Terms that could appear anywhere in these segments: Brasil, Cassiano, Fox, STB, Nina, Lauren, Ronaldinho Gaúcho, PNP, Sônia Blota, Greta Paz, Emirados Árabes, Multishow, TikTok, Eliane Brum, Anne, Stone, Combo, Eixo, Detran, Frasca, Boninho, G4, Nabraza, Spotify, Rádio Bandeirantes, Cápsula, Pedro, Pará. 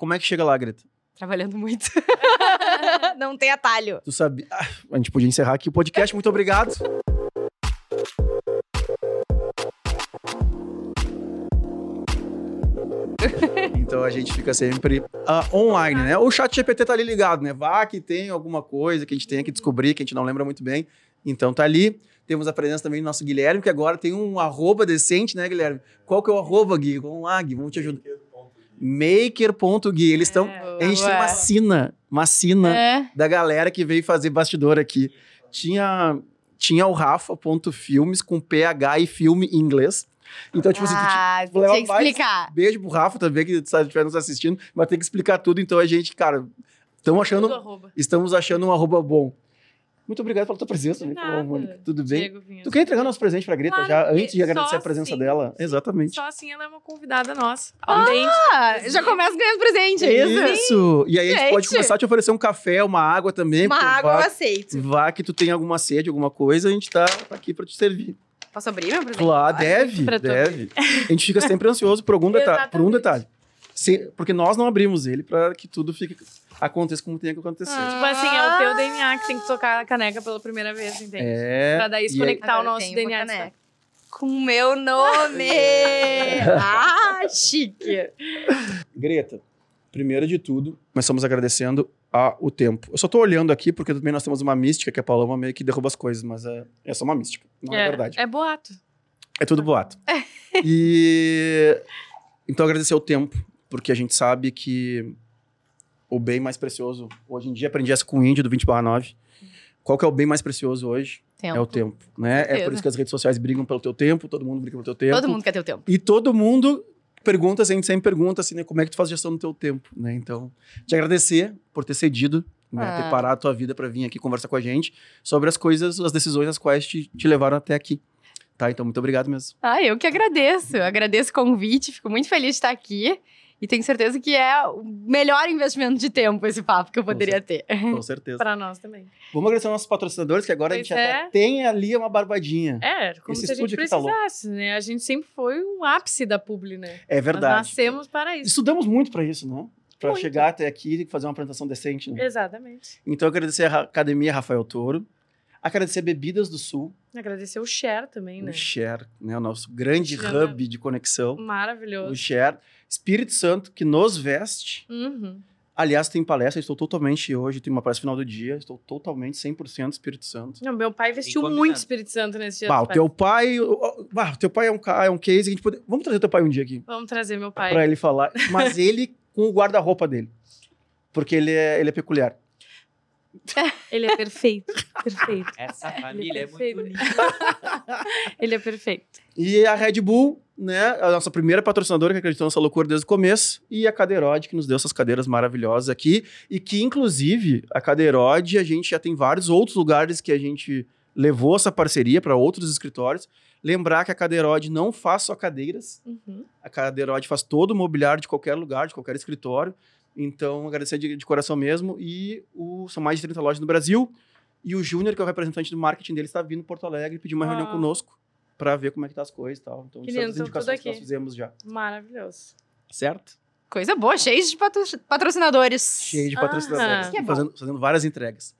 Como é que chega lá, Greta? Trabalhando muito. Não tem atalho. Tu sabe... Ah, a gente podia encerrar aqui o podcast. Muito obrigado. Então a gente fica sempre online, né? O chat GPT tá ali ligado, né? Vá que tem alguma coisa que a gente tenha que descobrir, que a gente não lembra muito bem. Então tá ali. Temos a presença também do nosso Guilherme, que agora tem um arroba decente, né, Guilherme? Qual que é o arroba, Gui? Vamos lá, Gui, vamos te ajudar. Maker.gui. Eles estão... a gente tem uma sina da galera que veio fazer bastidor aqui. Tinha o Rafa.filmes com PH e filme em inglês. Então, tipo assim, tu tem que explicar. Beijo pro Rafa também, que estiver nos assistindo, mas tem que explicar tudo. Então, a gente, cara, estamos achando um arroba bom. Muito obrigado pela tua presença, né, Mônica? Tudo bem? Diego, tu quer entregar nosso presente pra Greta já, antes de agradecer a presença dela? Exatamente. Só assim ela é uma convidada nossa. Já começa ganhando presente, é isso? Isso! E aí a gente pode começar a te oferecer um café, uma água também. Uma água eu aceito. Vá que tu tem alguma sede, alguma coisa, a gente tá aqui pra te servir. Posso abrir meu presente? Claro, deve. A gente fica sempre ansioso por algum detalhe. Por um detalhe. Porque nós não abrimos ele pra que tudo aconteça como tem que acontecer. Tipo assim, é o teu DNA que tem que tocar a caneca pela primeira vez, entende? Pra daí se conectar o nosso DNA. Tá? Com o meu nome! Chique! Greta, primeiro de tudo, começamos agradecendo o tempo. Eu só tô olhando aqui, porque também nós temos uma mística, que a Paloma meio que derruba as coisas, mas é só uma mística, não é verdade. É boato. É tudo boato. E... Então agradecer o tempo, porque a gente sabe que o bem mais precioso... Hoje em dia, aprendi essa com o Índio, do 20/9. Qual que é o bem mais precioso hoje? Tempo. É o tempo, né? É por isso que as redes sociais brigam pelo teu tempo, todo mundo briga pelo teu tempo. Todo mundo quer teu tempo. E todo mundo pergunta, a gente sempre pergunta, assim, né? Como é que tu faz gestão do teu tempo, né? Então, te agradecer por ter cedido, né? Ter parado a tua vida para vir aqui conversar com a gente sobre as coisas, as decisões as quais te levaram até aqui. Tá, então muito obrigado mesmo. Eu que agradeço. Eu agradeço o convite, fico muito feliz de estar aqui. E tenho certeza que é o melhor investimento de tempo esse papo que eu poderia ter. Com certeza. Para nós também. Vamos agradecer aos nossos patrocinadores, que agora a gente até tem ali uma barbadinha. Como esse se a gente precisasse, né? A gente sempre foi um ápice da publi, né? É verdade. Nós nascemos para isso. Estudamos muito para isso, né? Para chegar até aqui e fazer uma apresentação decente, né? Exatamente. Então, eu agradecer a Academia Rafael Toro. Agradecer Bebidas do Sul. Agradecer o Share também, né? O Share, né? O nosso grande hub de conexão. Maravilhoso. O Share. Espírito Santo, que nos veste. Aliás, tem palestra, estou totalmente hoje, tem uma palestra final do dia, estou totalmente 100% Espírito Santo. Não, meu pai vestiu muito Espírito Santo nesse dia. O teu pai é um case que a gente pode... Vamos trazer teu pai um dia aqui. Vamos trazer meu pai. Pra ele falar. Mas ele com o guarda-roupa dele. Porque ele é peculiar. Ele é perfeito. Essa família é muito linda. Ele é perfeito. E a Red Bull, né? A nossa primeira patrocinadora que acreditou nessa loucura desde o começo. E a Caderode, que nos deu essas cadeiras maravilhosas aqui. E que, inclusive, a Caderode, a gente já tem vários outros lugares que a gente levou essa parceria para outros escritórios. Lembrar que a Caderode não faz só cadeiras. A Caderode faz todo o mobiliário de qualquer lugar, de qualquer escritório. Então, agradecer de coração mesmo. E são mais de 30 lojas no Brasil. E o Júnior, que é o representante do marketing dele, está vindo em Porto Alegre pedir uma reunião conosco para ver como é que tá as coisas e tal. Então, essas indicações que nós fizemos já. Maravilhoso. Certo? Coisa boa, cheio de patrocinadores. Cheio de patrocinadores. Que é fazendo várias entregas.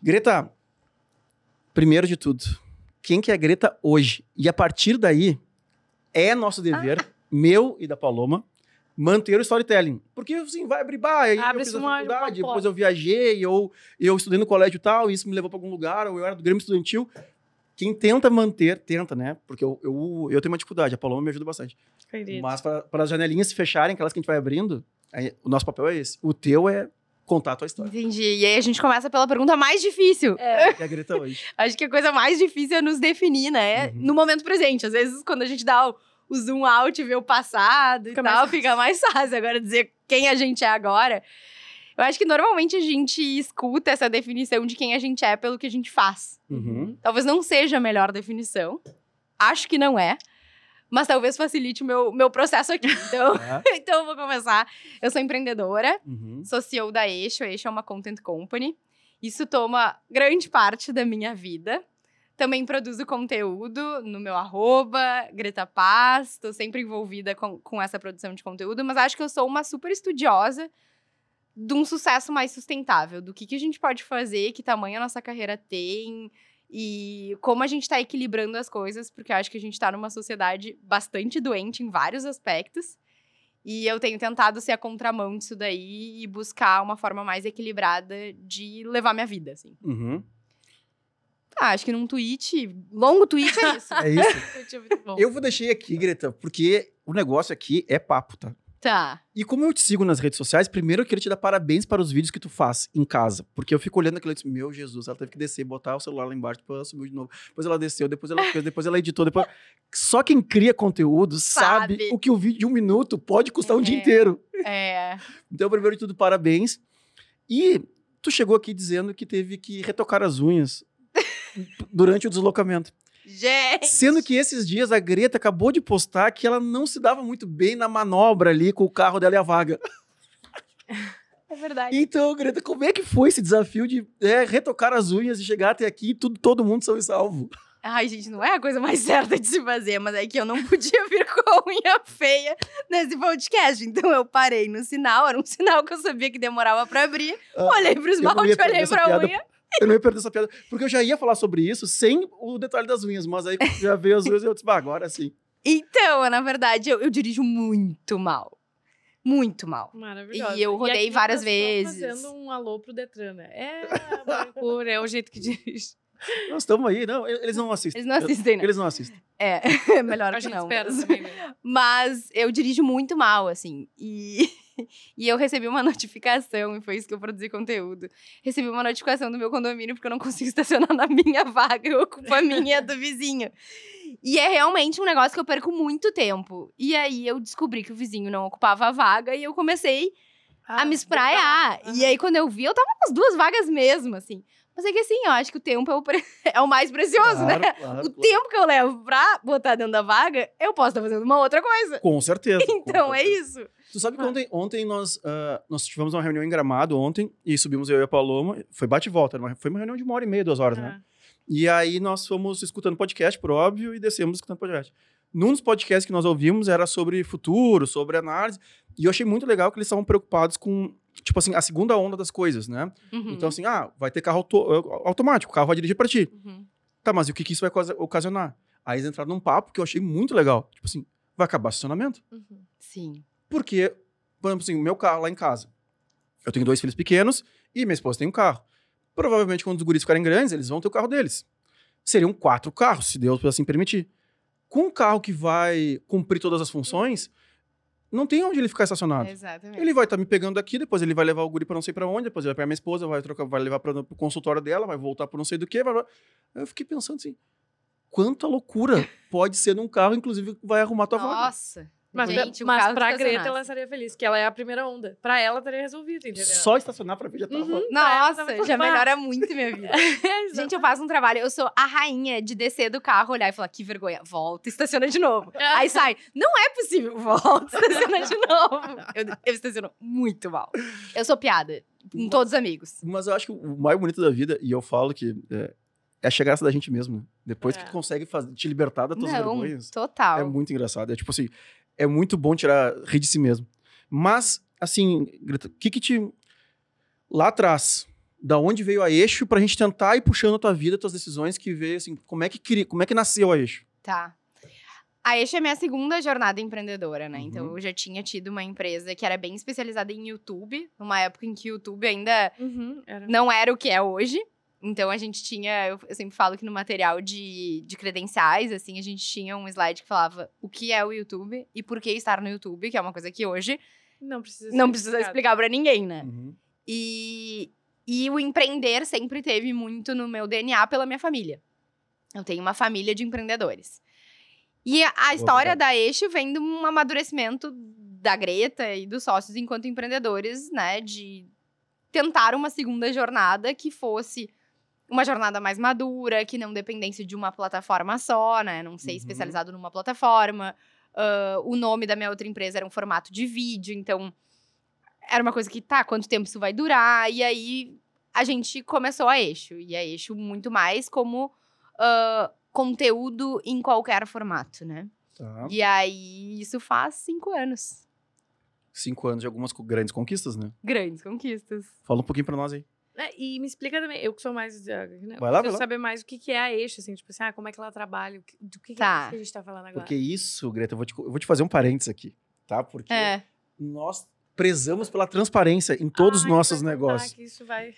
Greta, primeiro de tudo, quem que é a Greta hoje? E a partir daí, é nosso dever, meu e da Paloma, manter o storytelling. Porque, assim, vai bribar, aí eu fiz a faculdade, depois eu viajei, ou eu estudei no colégio tal, e isso me levou para algum lugar, ou eu era do Grêmio Estudantil. Quem tenta manter, né? Porque eu tenho uma dificuldade, a Paloma me ajuda bastante. Acredito. Mas para as janelinhas se fecharem, aquelas que a gente vai abrindo, aí, o nosso papel é esse. O teu é contar a tua história. Entendi. E aí a gente começa pela pergunta mais difícil. Que a Greta hoje. Acho que a coisa mais difícil é nos definir, né? No momento presente. Às vezes, quando a gente dá o zoom out e ver o passado fica mais fácil agora dizer quem a gente é agora. Eu acho que normalmente a gente escuta essa definição de quem a gente é pelo que a gente faz. Talvez não seja a melhor definição. Acho que não é. Mas talvez facilite o meu processo aqui. Então eu vou começar. Eu sou empreendedora, sou CEO da Eixo. A Eixo é uma content company. Isso toma grande parte da minha vida. Também produzo conteúdo no meu @ Greta Paz. Tô sempre envolvida com essa produção de conteúdo. Mas acho que eu sou uma super estudiosa de um sucesso mais sustentável. Do que a gente pode fazer, que tamanho a nossa carreira tem... E como a gente tá equilibrando as coisas, porque eu acho que a gente tá numa sociedade bastante doente em vários aspectos. E eu tenho tentado ser a contramão disso daí e buscar uma forma mais equilibrada de levar minha vida, assim. Uhum. Ah, acho que num tweet, longo tweet é isso. É isso. Eu vou deixar aqui, Greta, porque o negócio aqui é papo, tá? Tá. E como eu te sigo nas redes sociais, primeiro eu queria te dar parabéns para os vídeos que tu faz em casa. Porque eu fico olhando aquilo e disse, meu Jesus, ela teve que descer, botar o celular lá embaixo, depois ela subiu de novo, depois ela desceu, depois ela fez, depois ela editou, depois... Só quem cria conteúdo sabe o que o vídeo de 1 minuto pode custar um dia inteiro. É. Então, primeiro de tudo, parabéns. E tu chegou aqui dizendo que teve que retocar as unhas durante o deslocamento. Gente. Sendo que esses dias a Greta acabou de postar que ela não se dava muito bem na manobra ali com o carro dela e a vaga. É verdade. Então, Greta, como é que foi esse desafio de retocar as unhas e chegar até aqui e todo mundo são e salvo? Ai, gente, não é a coisa mais certa de se fazer, mas é que eu não podia vir com a unha feia nesse podcast. Então eu parei no sinal, era um sinal que eu sabia que demorava pra abrir, olhei pro esmalte, olhei pra unha... Eu não ia perder essa piada, porque eu já ia falar sobre isso sem o detalhe das unhas, mas aí já veio as unhas e eu disse, agora sim. Então, na verdade, eu dirijo muito mal. Muito mal. Maravilhoso. E eu rodei várias vezes. Fazendo um alô pro Detran, né? É o jeito que dirige. Nós estamos aí, não, eles não assistem. Eles não assistem, né? Eles não assistem. É melhor que não. A gente espera também, né? Mas eu dirijo muito mal, assim, E eu recebi uma notificação, e foi isso que eu produzi conteúdo. Recebi uma notificação do meu condomínio, porque eu não consigo estacionar na minha vaga, eu ocupo a minha do vizinho. E é realmente um negócio que eu perco muito tempo. E aí eu descobri que o vizinho não ocupava a vaga, e eu comecei a me espraiar. E aí quando eu vi, eu tava com as 2 vagas mesmo, assim. Mas é que assim, eu acho que o tempo é o mais precioso, claro, né? Claro, tempo que eu levo pra botar dentro da vaga, eu posso estar fazendo uma outra coisa. Com certeza. Então, é isso. Tu sabe que ontem nós tivemos uma reunião em Gramado, e subimos eu e a Paloma, foi bate e volta, foi uma reunião de 1h30, 2 horas, né? E aí nós fomos escutando podcast, por óbvio, e descemos escutando podcast. Num dos podcasts que nós ouvimos era sobre futuro, sobre análise, e eu achei muito legal que eles estavam preocupados com... Tipo assim, a segunda onda das coisas, né? Uhum. Então assim, vai ter carro automático, o carro vai dirigir pra ti. Uhum. Tá, mas e o que isso vai ocasionar? Aí eles entraram num papo que eu achei muito legal. Tipo assim, vai acabar estacionamento. Uhum. Sim. Porque, por exemplo assim, o meu carro lá em casa. Eu tenho 2 filhos pequenos e minha esposa tem um carro. Provavelmente quando os guris ficarem grandes, eles vão ter o carro deles. Seriam 4 carros, se Deus assim permitir. Com um carro que vai cumprir todas as funções... Não tem onde ele ficar estacionado. Exatamente. Ele vai estar me pegando aqui, depois ele vai levar o guri para não sei para onde, depois ele vai pegar minha esposa, vai levar para o consultório dela, vai voltar para não sei do que. Eu fiquei pensando assim, quanta loucura pode ser num carro, inclusive vai arrumar tua vaga. Nossa! Mas pra Greta, ela estaria feliz, que ela é a primeira onda. Pra ela, estaria resolvido, entendeu? Só estacionar pra ver já tava... Nossa, já melhora muito minha vida. Gente, eu faço um trabalho, eu sou a rainha de descer do carro, olhar e falar, que vergonha, volta, estaciona de novo. Aí sai, não é possível, volta, estaciona de novo. Eu estaciono muito mal. Eu sou piada, com todos os amigos. Mas eu acho que o mais bonito da vida, e eu falo que... É a chegaça da gente mesmo, né? Depois que tu consegue te libertar das tuas vergonhas. Total. É muito engraçado, é tipo assim... É muito bom rir de si mesmo. Mas, assim, Greta, o que te... Lá atrás, da onde veio a Eixo pra gente tentar ir puxando a tua vida, tuas decisões que veio, assim, como é que nasceu a Eixo? Tá. A Eixo é minha segunda jornada empreendedora, né? Uhum. Então, eu já tinha tido uma empresa que era bem especializada em YouTube, numa época em que o YouTube ainda não era o que é hoje. Então, a gente tinha... Eu sempre falo que no material de credenciais, assim, a gente tinha um slide que falava o que é o YouTube e por que estar no YouTube, que é uma coisa que hoje não precisa explicar pra ninguém, né? Uhum. E o empreender sempre teve muito no meu DNA pela minha família. Eu tenho uma família de empreendedores. E a história da Eixo vem de um amadurecimento da Greta e dos sócios enquanto empreendedores, né? De tentar uma segunda jornada que fosse... Uma jornada mais madura, que não dependesse de uma plataforma só, né? Não ser especializado numa plataforma. O nome da minha outra empresa era um formato de vídeo, então... Era uma coisa que, quanto tempo isso vai durar? E aí, a gente começou a Eixo. E a Eixo muito mais como conteúdo em qualquer formato, né? Tá. E aí, isso faz 5 anos. 5 anos de algumas grandes conquistas, né? Grandes conquistas. Fala um pouquinho pra nós aí. E me explica também, eu que sou mais... Né? Vai lá, eu quero saber mais o que é a Eixo, assim, tipo assim, ah, como é que ela trabalha, do que tá. É isso que a gente tá falando agora. Porque isso, Greta, eu vou te fazer um parênteses aqui, tá? Porque nós prezamos pela transparência em todos os nossos negócios. Que isso vai...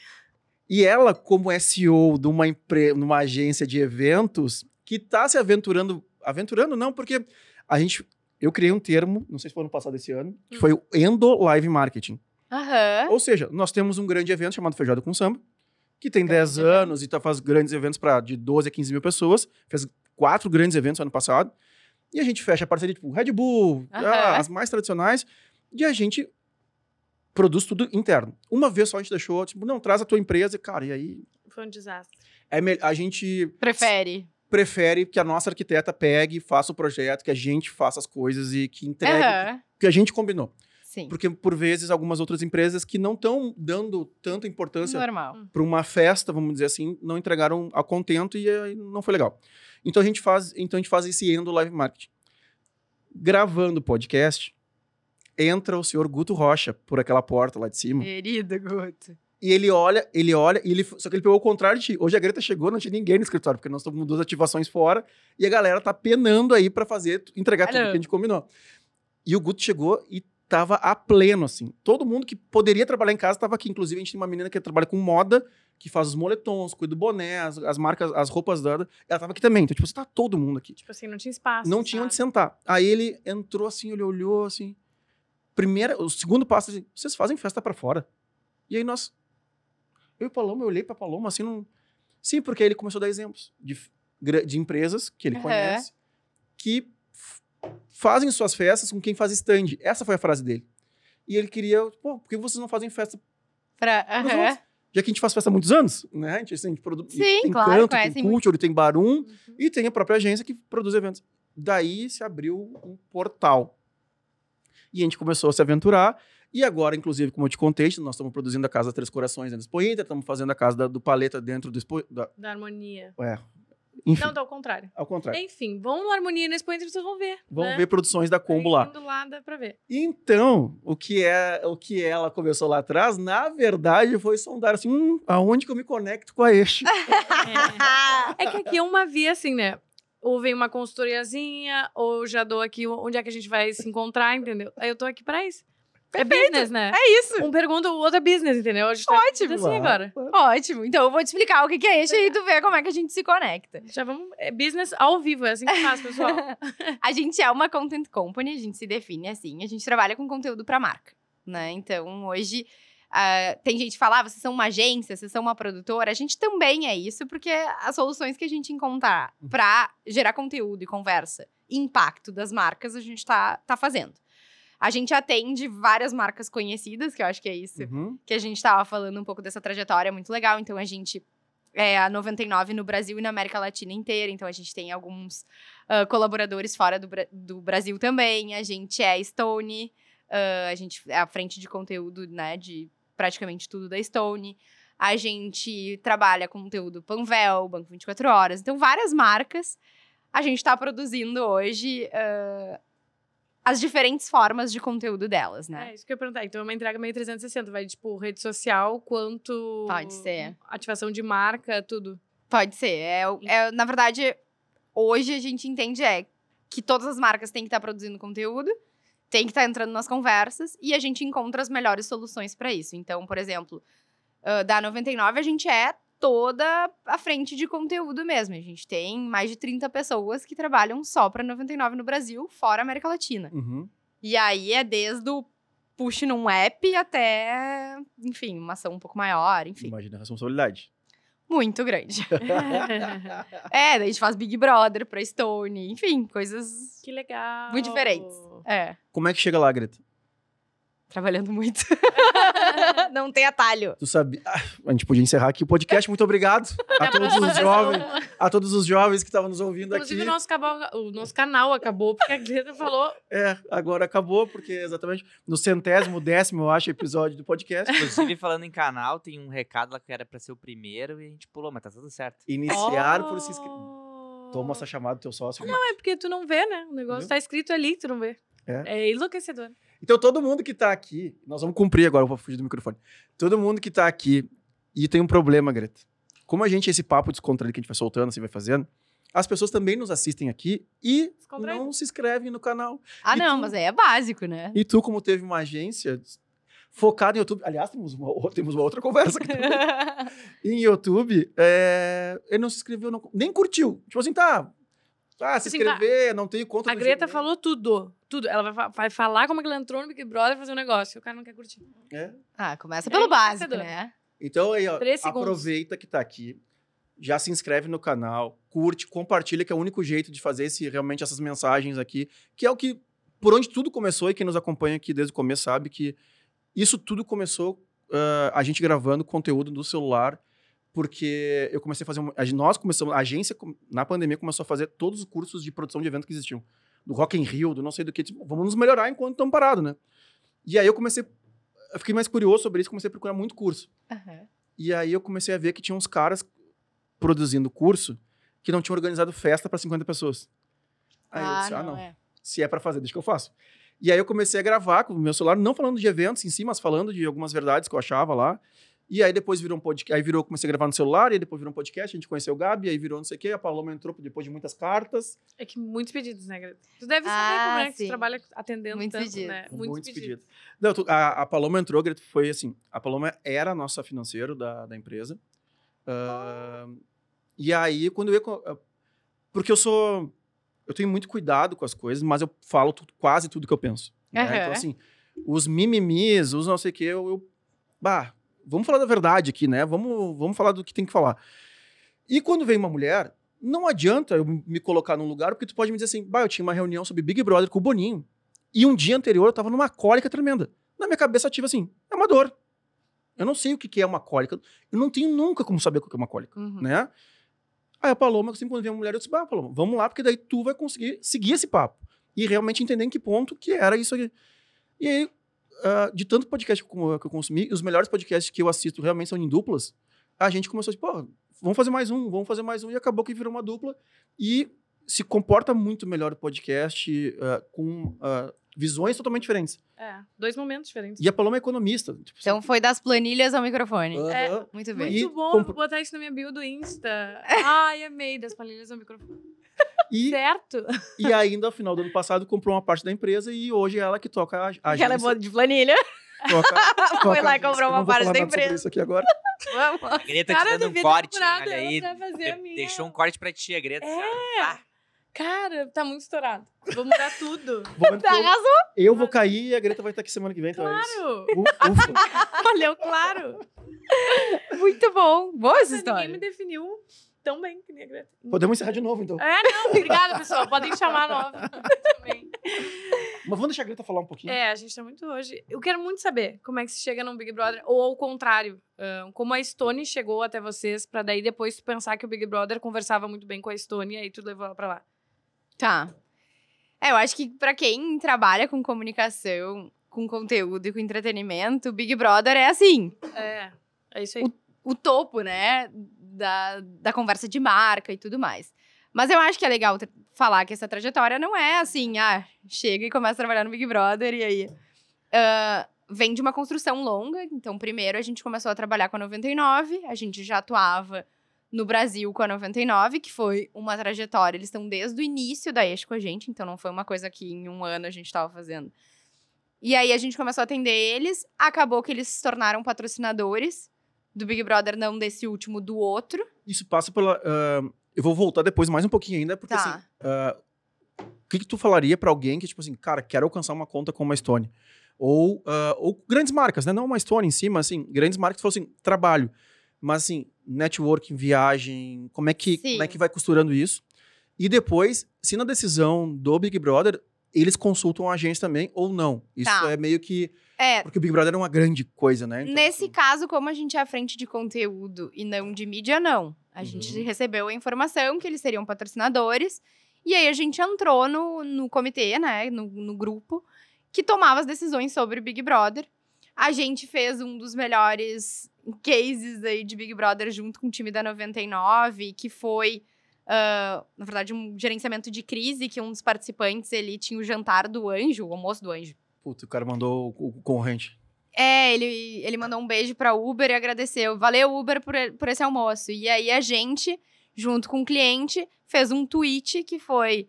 E ela, como SEO de uma agência de eventos, que tá se aventurando... Aventurando não, porque a gente... Eu criei um termo, não sei se foi ano passado, esse ano, que foi o Endo-Live Marketing. Uhum. Ou seja, nós temos um grande evento chamado Feijada com Samba, que tem 10 anos e faz grandes eventos para de 12 a 15 mil pessoas. Fez 4 grandes eventos ano passado. E a gente fecha a parceria tipo Red Bull, as mais tradicionais. E a gente produz tudo interno. Uma vez só a gente deixou, tipo, não, traz a tua empresa. Cara, e aí... Foi um desastre. A gente... Prefere que a nossa arquiteta pegue, faça o projeto, que a gente faça as coisas e que entregue que a gente combinou. Sim. Porque, por vezes, algumas outras empresas que não estão dando tanta importância para uma festa, vamos dizer assim, não entregaram a contento e não foi legal. Então, a gente faz esse Endo Live Marketing. Gravando o podcast, entra o senhor Guto Rocha por aquela porta lá de cima. Querido Guto. E ele olha, e ele, só que ele pegou o contrário de ti. Hoje a Greta chegou, não tinha ninguém no escritório, porque nós estamos com 2 ativações fora, e a galera tá penando aí para fazer, entregar tudo que a gente combinou. E o Guto chegou e tava a pleno, assim. Todo mundo que poderia trabalhar em casa tava aqui. Inclusive, a gente tem uma menina que trabalha com moda, que faz os moletons, cuida do boné, as marcas, as roupas dela. Ela tava aqui também. Então, tipo, você tá todo mundo aqui. Tipo assim, não tinha espaço. Não tinha onde sentar. Aí ele entrou assim, ele olhou assim. O segundo passo, assim, vocês fazem festa para fora. E aí nós... Eu olhei pra Paloma, assim, não... Sim, porque aí ele começou a dar exemplos de empresas que ele conhece, que fazem suas festas com quem faz stand. Essa foi a frase dele. E ele queria... Pô, por que vocês não fazem festa pra... Já que a gente faz festa há muitos anos, né? A gente, assim, tem claro, canto, tem culture, tem barum, e tem a própria agência que produz eventos. Daí se abriu um portal. E a gente começou a se aventurar. E agora, inclusive, como eu te contei, nós estamos produzindo a Casa 3 Corações dentro do Expo Inter, estamos fazendo a Casa do Paleta dentro do Expo... Da Harmonia. Enfim. Não, tá ao contrário. Ao contrário. Enfim, vão na Harmonia, no Expo Inter, vocês vão ver. Vão ver produções da Combo lá. Indo lá, dá pra ver. Então, o que ela começou lá atrás, na verdade, foi sondar assim, aonde que eu me conecto com a Eixo? É que aqui é uma via assim, né? Ou vem uma consultoriazinha, ou já dou aqui onde é que a gente vai se encontrar, entendeu? Aí eu tô aqui pra isso. Perfeito. É business, né? É isso. Um pergunta, o outro é business, entendeu? Ótimo. Tá assim agora. Ótimo. Então, eu vou te explicar o que é isso e tu vê como é que a gente se conecta. Já vamos... É business ao vivo, é assim que faz, pessoal. A gente é uma content company, a gente se define assim. A gente trabalha com conteúdo pra marca, né? Então, hoje, tem gente que fala, vocês são uma agência, vocês são uma produtora. A gente também é isso, porque as soluções que a gente encontrar pra gerar conteúdo e conversa e impacto das marcas, a gente tá fazendo. A gente atende várias marcas conhecidas, que eu acho que é isso, que a gente estava falando um pouco dessa trajetória, muito legal. Então, a gente é a 99 no Brasil e na América Latina inteira. Então, a gente tem alguns colaboradores fora do Brasil também. A gente é a Stone, a gente é a frente de conteúdo, né, de praticamente tudo da Stone. A gente trabalha com conteúdo Panvel, Banco 24 Horas. Então, várias marcas a gente está produzindo hoje... as diferentes formas de conteúdo delas, né? É isso que eu ia perguntar. Então, é uma entrega meio 360. Vai, tipo, rede social, quanto... Pode ser. Ativação de marca, tudo. Pode ser. Na verdade, hoje a gente entende que todas as marcas têm que estar produzindo conteúdo, têm que estar entrando nas conversas, e a gente encontra as melhores soluções para isso. Então, por exemplo, da 99, a gente é toda a frente de conteúdo mesmo. A gente tem mais de 30 pessoas que trabalham só para 99 no Brasil, fora América Latina. E aí é desde o push num app até, enfim, uma ação um pouco maior, enfim. Imagina a responsabilidade. Muito grande. Daí a gente faz Big Brother pra Stone, enfim, coisas... Que legal. Muito diferentes. Como é que chega lá, Greta? Trabalhando muito. Não tem atalho. Tu sabe... A gente podia encerrar aqui o podcast. Muito obrigado a todos os jovens. A todos os jovens que estavam nos ouvindo. Inclusive, aqui. Inclusive, o nosso canal acabou, porque a Greta falou... É, agora acabou, porque exatamente no 110º, eu acho, episódio do podcast. Inclusive, falando em canal, tem um recado lá que era pra ser o primeiro e a gente pulou, mas tá tudo certo. Iniciar por se inscrever. Toma essa chamada do teu sócio. Não, é porque tu não vê, né? O negócio tá escrito ali, tu não vê. É enlouquecedor. Então, todo mundo que tá aqui... Nós vamos cumprir agora, eu vou fugir do microfone. Todo mundo que tá aqui e tem um problema, Greta. Como a gente, esse papo descontraído que a gente vai soltando, assim, vai fazendo, as pessoas também nos assistem aqui e não se inscrevem no canal. Ah, e não, mas aí é básico, né? E tu, como teve uma agência focada em YouTube... Aliás, temos uma outra conversa aqui também. Em YouTube, ele não se inscreveu, nem curtiu. Tipo assim, se inscrever, não tenho conta. A Greta falou tudo. Ela vai falar como ela entrou no Big Brother e fazer um negócio. O cara não quer curtir. É. Ah, começa pelo básico, né? Então, aí, ó, aproveita que tá aqui. Já se inscreve no canal. Curte, compartilha, que é o único jeito de fazer realmente essas mensagens aqui. Que é o que... Por onde tudo começou, e quem nos acompanha aqui desde o começo sabe que isso tudo começou a gente gravando conteúdo do celular. Porque eu comecei a fazer... A agência, na pandemia, começou a fazer todos os cursos de produção de evento que existiam. Do Rock in Rio, do não sei do que. Tipo, vamos nos melhorar enquanto estamos parados, né? E aí eu fiquei mais curioso sobre isso, comecei a procurar muito curso. Uhum. E aí eu comecei a ver que tinha uns caras produzindo curso que não tinham organizado festa para 50 pessoas. Aí eu disse, se é para fazer, deixa que eu faço. E aí eu comecei a gravar com o meu celular, não falando de eventos em si, mas falando de algumas verdades que eu achava lá. E aí depois virou um podcast, comecei a gravar no celular, e depois virou um podcast, a gente conheceu o Gabi, aí virou não sei o quê, a Paloma entrou depois de muitas cartas. É que muitos pedidos, né, Greta? Tu deve saber como é que tu trabalha atendendo muitos tanto, pedidos. Né? Muitos pedidos. Não, a Paloma entrou, Greta, foi assim, a Paloma era a nossa financeira da empresa. E aí, quando eu... Porque eu tenho muito cuidado com as coisas, mas eu falo quase tudo que eu penso. Né? Uhum. Então, assim, os mimimis, os não sei o quê, vamos falar da verdade aqui, né? Vamos falar do que tem que falar. E quando vem uma mulher, não adianta eu me colocar num lugar, porque tu pode me dizer assim, eu tinha uma reunião sobre Big Brother com o Boninho, e um dia anterior eu tava numa cólica tremenda. Na minha cabeça ativa assim, é uma dor. Eu não sei o que é uma cólica. Eu não tenho nunca como saber o que é uma cólica, né? Aí a Paloma, sempre quando vem uma mulher, eu disse, Paloma, vamos lá, porque daí tu vai conseguir seguir esse papo. E realmente entender em que ponto que era isso aqui. E aí... de tanto podcast que eu consumi, os melhores podcasts que eu assisto realmente são em duplas, a gente começou tipo, vamos fazer mais um, e acabou que virou uma dupla, e se comporta muito melhor o podcast com visões totalmente diferentes. Dois momentos diferentes. E a Paloma é economista. Tipo, então foi das planilhas ao microfone. Muito bem. Muito bom, vou botar isso na minha bio do Insta. Ai, amei, das planilhas ao microfone. Certo? E ainda, ao final do ano passado, comprou uma parte da empresa e hoje é ela que toca a agência. Ela é boa de planilha. Foi lá e comprou uma parte da empresa. Isso aqui agora. Vamos. A Greta te dando um corte, olha aí. Deixou um corte pra ti, a Greta. Cara, tá muito estourado. Vou mudar tudo. Eu vou cair e a Greta vai estar aqui semana que vem. Claro! Então ufa. Valeu, claro! Muito bom. Boa essa história. Ninguém me definiu tão bem que nem a Greta. Podemos encerrar de novo, então. Obrigada, pessoal. Podem chamar nova também. Mas vamos deixar a Greta falar um pouquinho. A gente tá muito hoje. Eu quero muito saber como é que se chega num Big Brother, ou ao contrário, como a Stone chegou até vocês, pra daí depois tu pensar que o Big Brother conversava muito bem com a Stone, e aí tu levou ela pra lá. Tá. Eu acho que pra quem trabalha com comunicação, com conteúdo e com entretenimento, o Big Brother é assim. É isso aí. O topo, né, da conversa de marca e tudo mais. Mas eu acho que é legal falar que essa trajetória não é assim, chega e começa a trabalhar no Big Brother e aí... vem de uma construção longa, então primeiro a gente começou a trabalhar com a 99, a gente já atuava no Brasil com a 99, que foi uma trajetória, eles estão desde o início da Eixo com a gente, então não foi uma coisa que em um ano a gente estava fazendo. E aí a gente começou a atender eles, acabou que eles se tornaram patrocinadores do Big Brother, não desse último, do outro. Isso passa pela... eu vou voltar depois mais um pouquinho ainda, porque assim... o que tu falaria pra alguém que, tipo assim, cara, quero alcançar uma conta com uma Stone? Ou grandes marcas, né? Não uma Stone em si, mas assim, grandes marcas fossem assim, trabalho. Mas assim, networking, viagem, como é que vai costurando isso? E depois, se na decisão do Big Brother, eles consultam a gente também ou não. Isso tá. É meio que... É, porque o Big Brother é uma grande coisa, né? Então, nesse caso, como a gente é à frente de conteúdo e não de mídia, não. A gente recebeu a informação que eles seriam patrocinadores. E aí a gente entrou no comitê, né? No grupo que tomava as decisões sobre o Big Brother. A gente fez um dos melhores cases aí de Big Brother junto com o time da 99, que foi... na verdade, um gerenciamento de crise, que um dos participantes, ele tinha o jantar do anjo, o almoço do anjo. Puta, o cara mandou o concorrente. É, ele mandou um beijo pra Uber e agradeceu. Valeu, Uber, por esse almoço. E aí, a gente, junto com o cliente, fez um tweet que foi...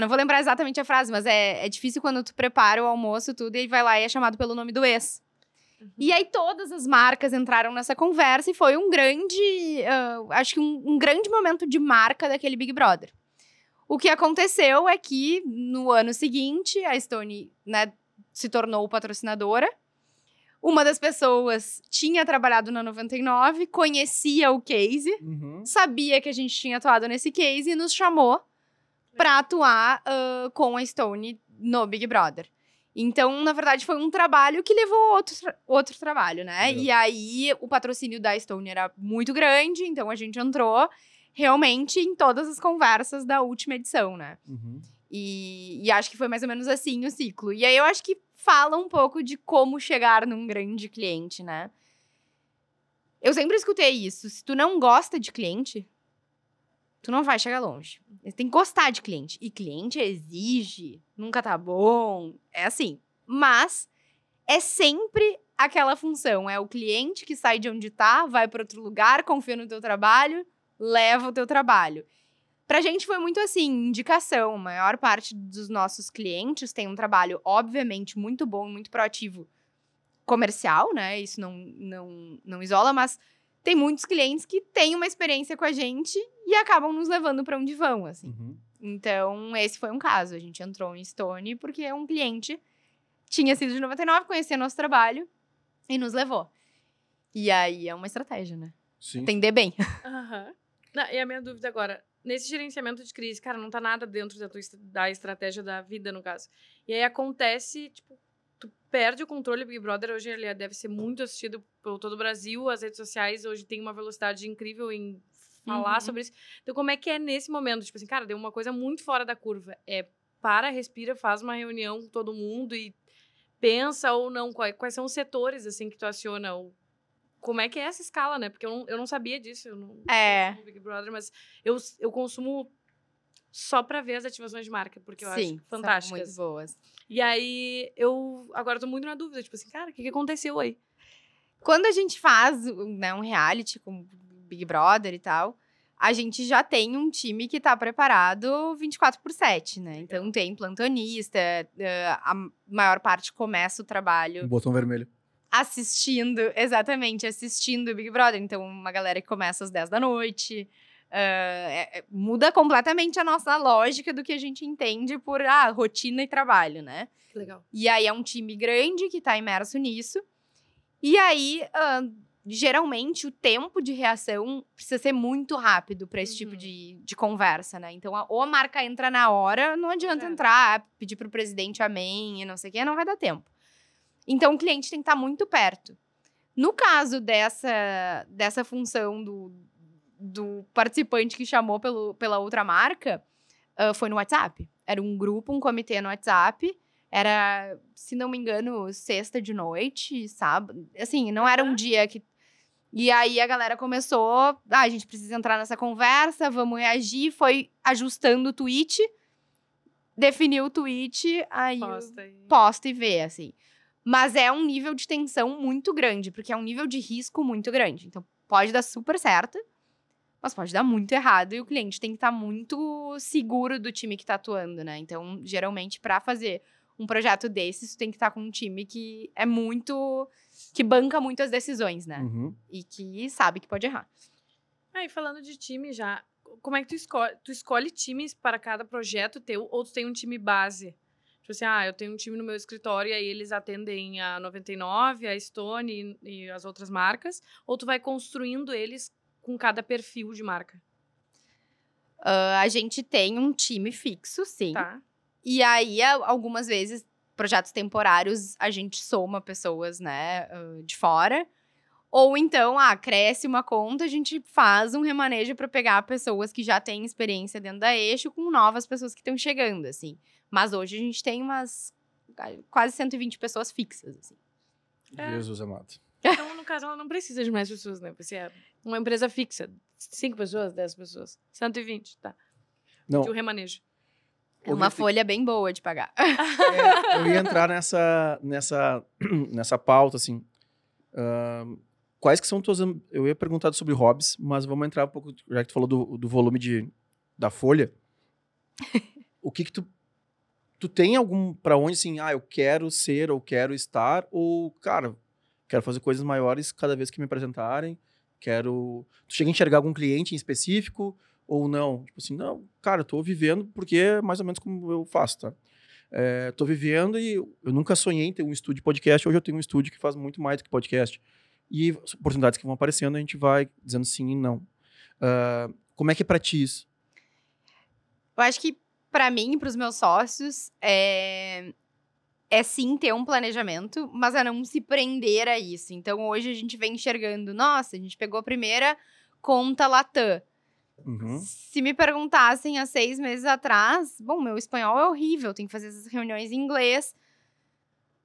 não vou lembrar exatamente a frase, mas é difícil quando tu prepara o almoço, tudo, e vai lá e é chamado pelo nome do ex. Uhum. E aí, todas as marcas entraram nessa conversa e foi um grande... acho que um grande momento de marca daquele Big Brother. O que aconteceu é que, no ano seguinte, a Stone, né, se tornou patrocinadora. Uma das pessoas tinha trabalhado na 99, conhecia o case, sabia que a gente tinha atuado nesse case e nos chamou pra atuar com a Stone no Big Brother. Então, na verdade, foi um trabalho que levou outro trabalho, né? É. E aí, o patrocínio da Stone era muito grande, então a gente entrou realmente em todas as conversas da última edição, né? Uhum. E acho que foi mais ou menos assim o ciclo. E aí, eu acho que fala um pouco de como chegar num grande cliente, né? Eu sempre escutei isso. Se tu não gosta de cliente, tu não vai chegar longe. Você tem que gostar de cliente. E cliente exige, nunca tá bom, é assim. Mas é sempre aquela função. É o cliente que sai de onde tá, vai para outro lugar, confia no teu trabalho, leva o teu trabalho. Pra gente foi muito assim, indicação. A maior parte dos nossos clientes tem um trabalho, obviamente, muito bom, muito proativo comercial, né? Isso não isola, mas... Tem muitos clientes que têm uma experiência com a gente e acabam nos levando para onde vão, assim. Uhum. Então, esse foi um caso. A gente entrou em Stone porque um cliente tinha sido de 99, conhecia nosso trabalho e nos levou. E aí, é uma estratégia, né? Sim. Atender bem. Uhum. Não, e a minha dúvida agora, nesse gerenciamento de crise, cara, não tá nada dentro da estratégia da vida, no caso. E aí, acontece, tipo... Tu perde o controle. Big Brother hoje ele deve ser muito assistido por todo o Brasil. As redes sociais hoje têm uma velocidade incrível em falar sobre isso. Então, como é que é nesse momento? Tipo assim, cara, deu uma coisa muito fora da curva. É, para, respira, faz uma reunião com todo mundo e pensa ou não. Quais são os setores, assim, que tu aciona? Ou como é que é essa escala, né? Porque eu não sabia disso. Eu não consumo Big Brother, mas eu consumo... só pra ver as ativações de marca, porque eu acho fantásticas. São muito boas. E aí, eu agora tô muito na dúvida, tipo assim, cara, o que aconteceu aí? Quando a gente faz, né, um reality com Big Brother e tal, a gente já tem um time que tá preparado 24/7, né? Então, tem plantonista, a maior parte começa o trabalho... Um botão vermelho. Assistindo o Big Brother. Então, uma galera que começa às 10 da noite... muda completamente a nossa lógica do que a gente entende por rotina e trabalho, né? Legal. E aí é um time grande que tá imerso nisso. E aí, geralmente, o tempo de reação precisa ser muito rápido para esse tipo de conversa, né? Então, ou a marca entra na hora, não adianta entrar, pedir pro presidente amém e não sei o quê, não vai dar tempo. Então, o cliente tem que estar muito perto. No caso dessa função do participante que chamou pela outra marca, foi no WhatsApp. Era um grupo, um comitê no WhatsApp. Era, se não me engano, sexta de noite, sábado. Assim, não era um dia que... E aí, a galera começou... a gente precisa entrar nessa conversa, vamos reagir. Foi ajustando o tweet. Definiu o tweet, aí... Posta e vê, assim. Mas é um nível de tensão muito grande, porque é um nível de risco muito grande. Então, pode dar super certo, mas pode dar muito errado e o cliente tem que estar muito seguro do time que está atuando, né? Então, geralmente, para fazer um projeto desses, tu tem que estar com um time que é muito... que banca muito as decisões, né? Uhum. E que sabe que pode errar. Aí, falando de time já, como é que tu escolhe times para cada projeto teu ou tu tem um time base? Tipo assim, eu tenho um time no meu escritório e aí eles atendem a 99, a Stone e as outras marcas, ou tu vai construindo eles com cada perfil de marca? A gente tem um time fixo, sim. Tá. E aí, algumas vezes, projetos temporários, a gente soma pessoas, né, de fora. Ou então, cresce uma conta, a gente faz um remanejo para pegar pessoas que já têm experiência dentro da Eixo com novas pessoas que estão chegando, assim. Mas hoje a gente tem umas quase 120 pessoas fixas, assim. Jesus amado. Então, no caso, ela não precisa de mais pessoas, né? Porque é uma empresa fixa. 5 pessoas, 10 pessoas. 120, tá. Não. De um remanejo. É uma folha bem boa de pagar. É, eu ia entrar nessa pauta, assim. Quais que são tuas... Eu ia perguntar sobre hobbies, mas vamos entrar um pouco... Já que tu falou do volume da folha. O que tu tem algum pra onde, assim, eu quero ser ou quero estar, ou, cara, quero fazer coisas maiores cada vez que me apresentarem, quero... Tu chega a enxergar algum cliente em específico, ou não? Tipo assim, não, cara, eu tô vivendo porque é mais ou menos como eu faço, tá? Tô vivendo e eu nunca sonhei em ter um estúdio de podcast, hoje eu tenho um estúdio que faz muito mais do que podcast. E oportunidades que vão aparecendo, a gente vai dizendo sim e não. Como é que é pra ti isso? Eu acho que para mim e para os meus sócios, é sim ter um planejamento, mas é não se prender a isso. Então, hoje a gente vem enxergando, nossa, a gente pegou a primeira conta Latam. Uhum. Se me perguntassem há 6 meses atrás, bom, meu espanhol é horrível, eu tenho que fazer essas reuniões em inglês,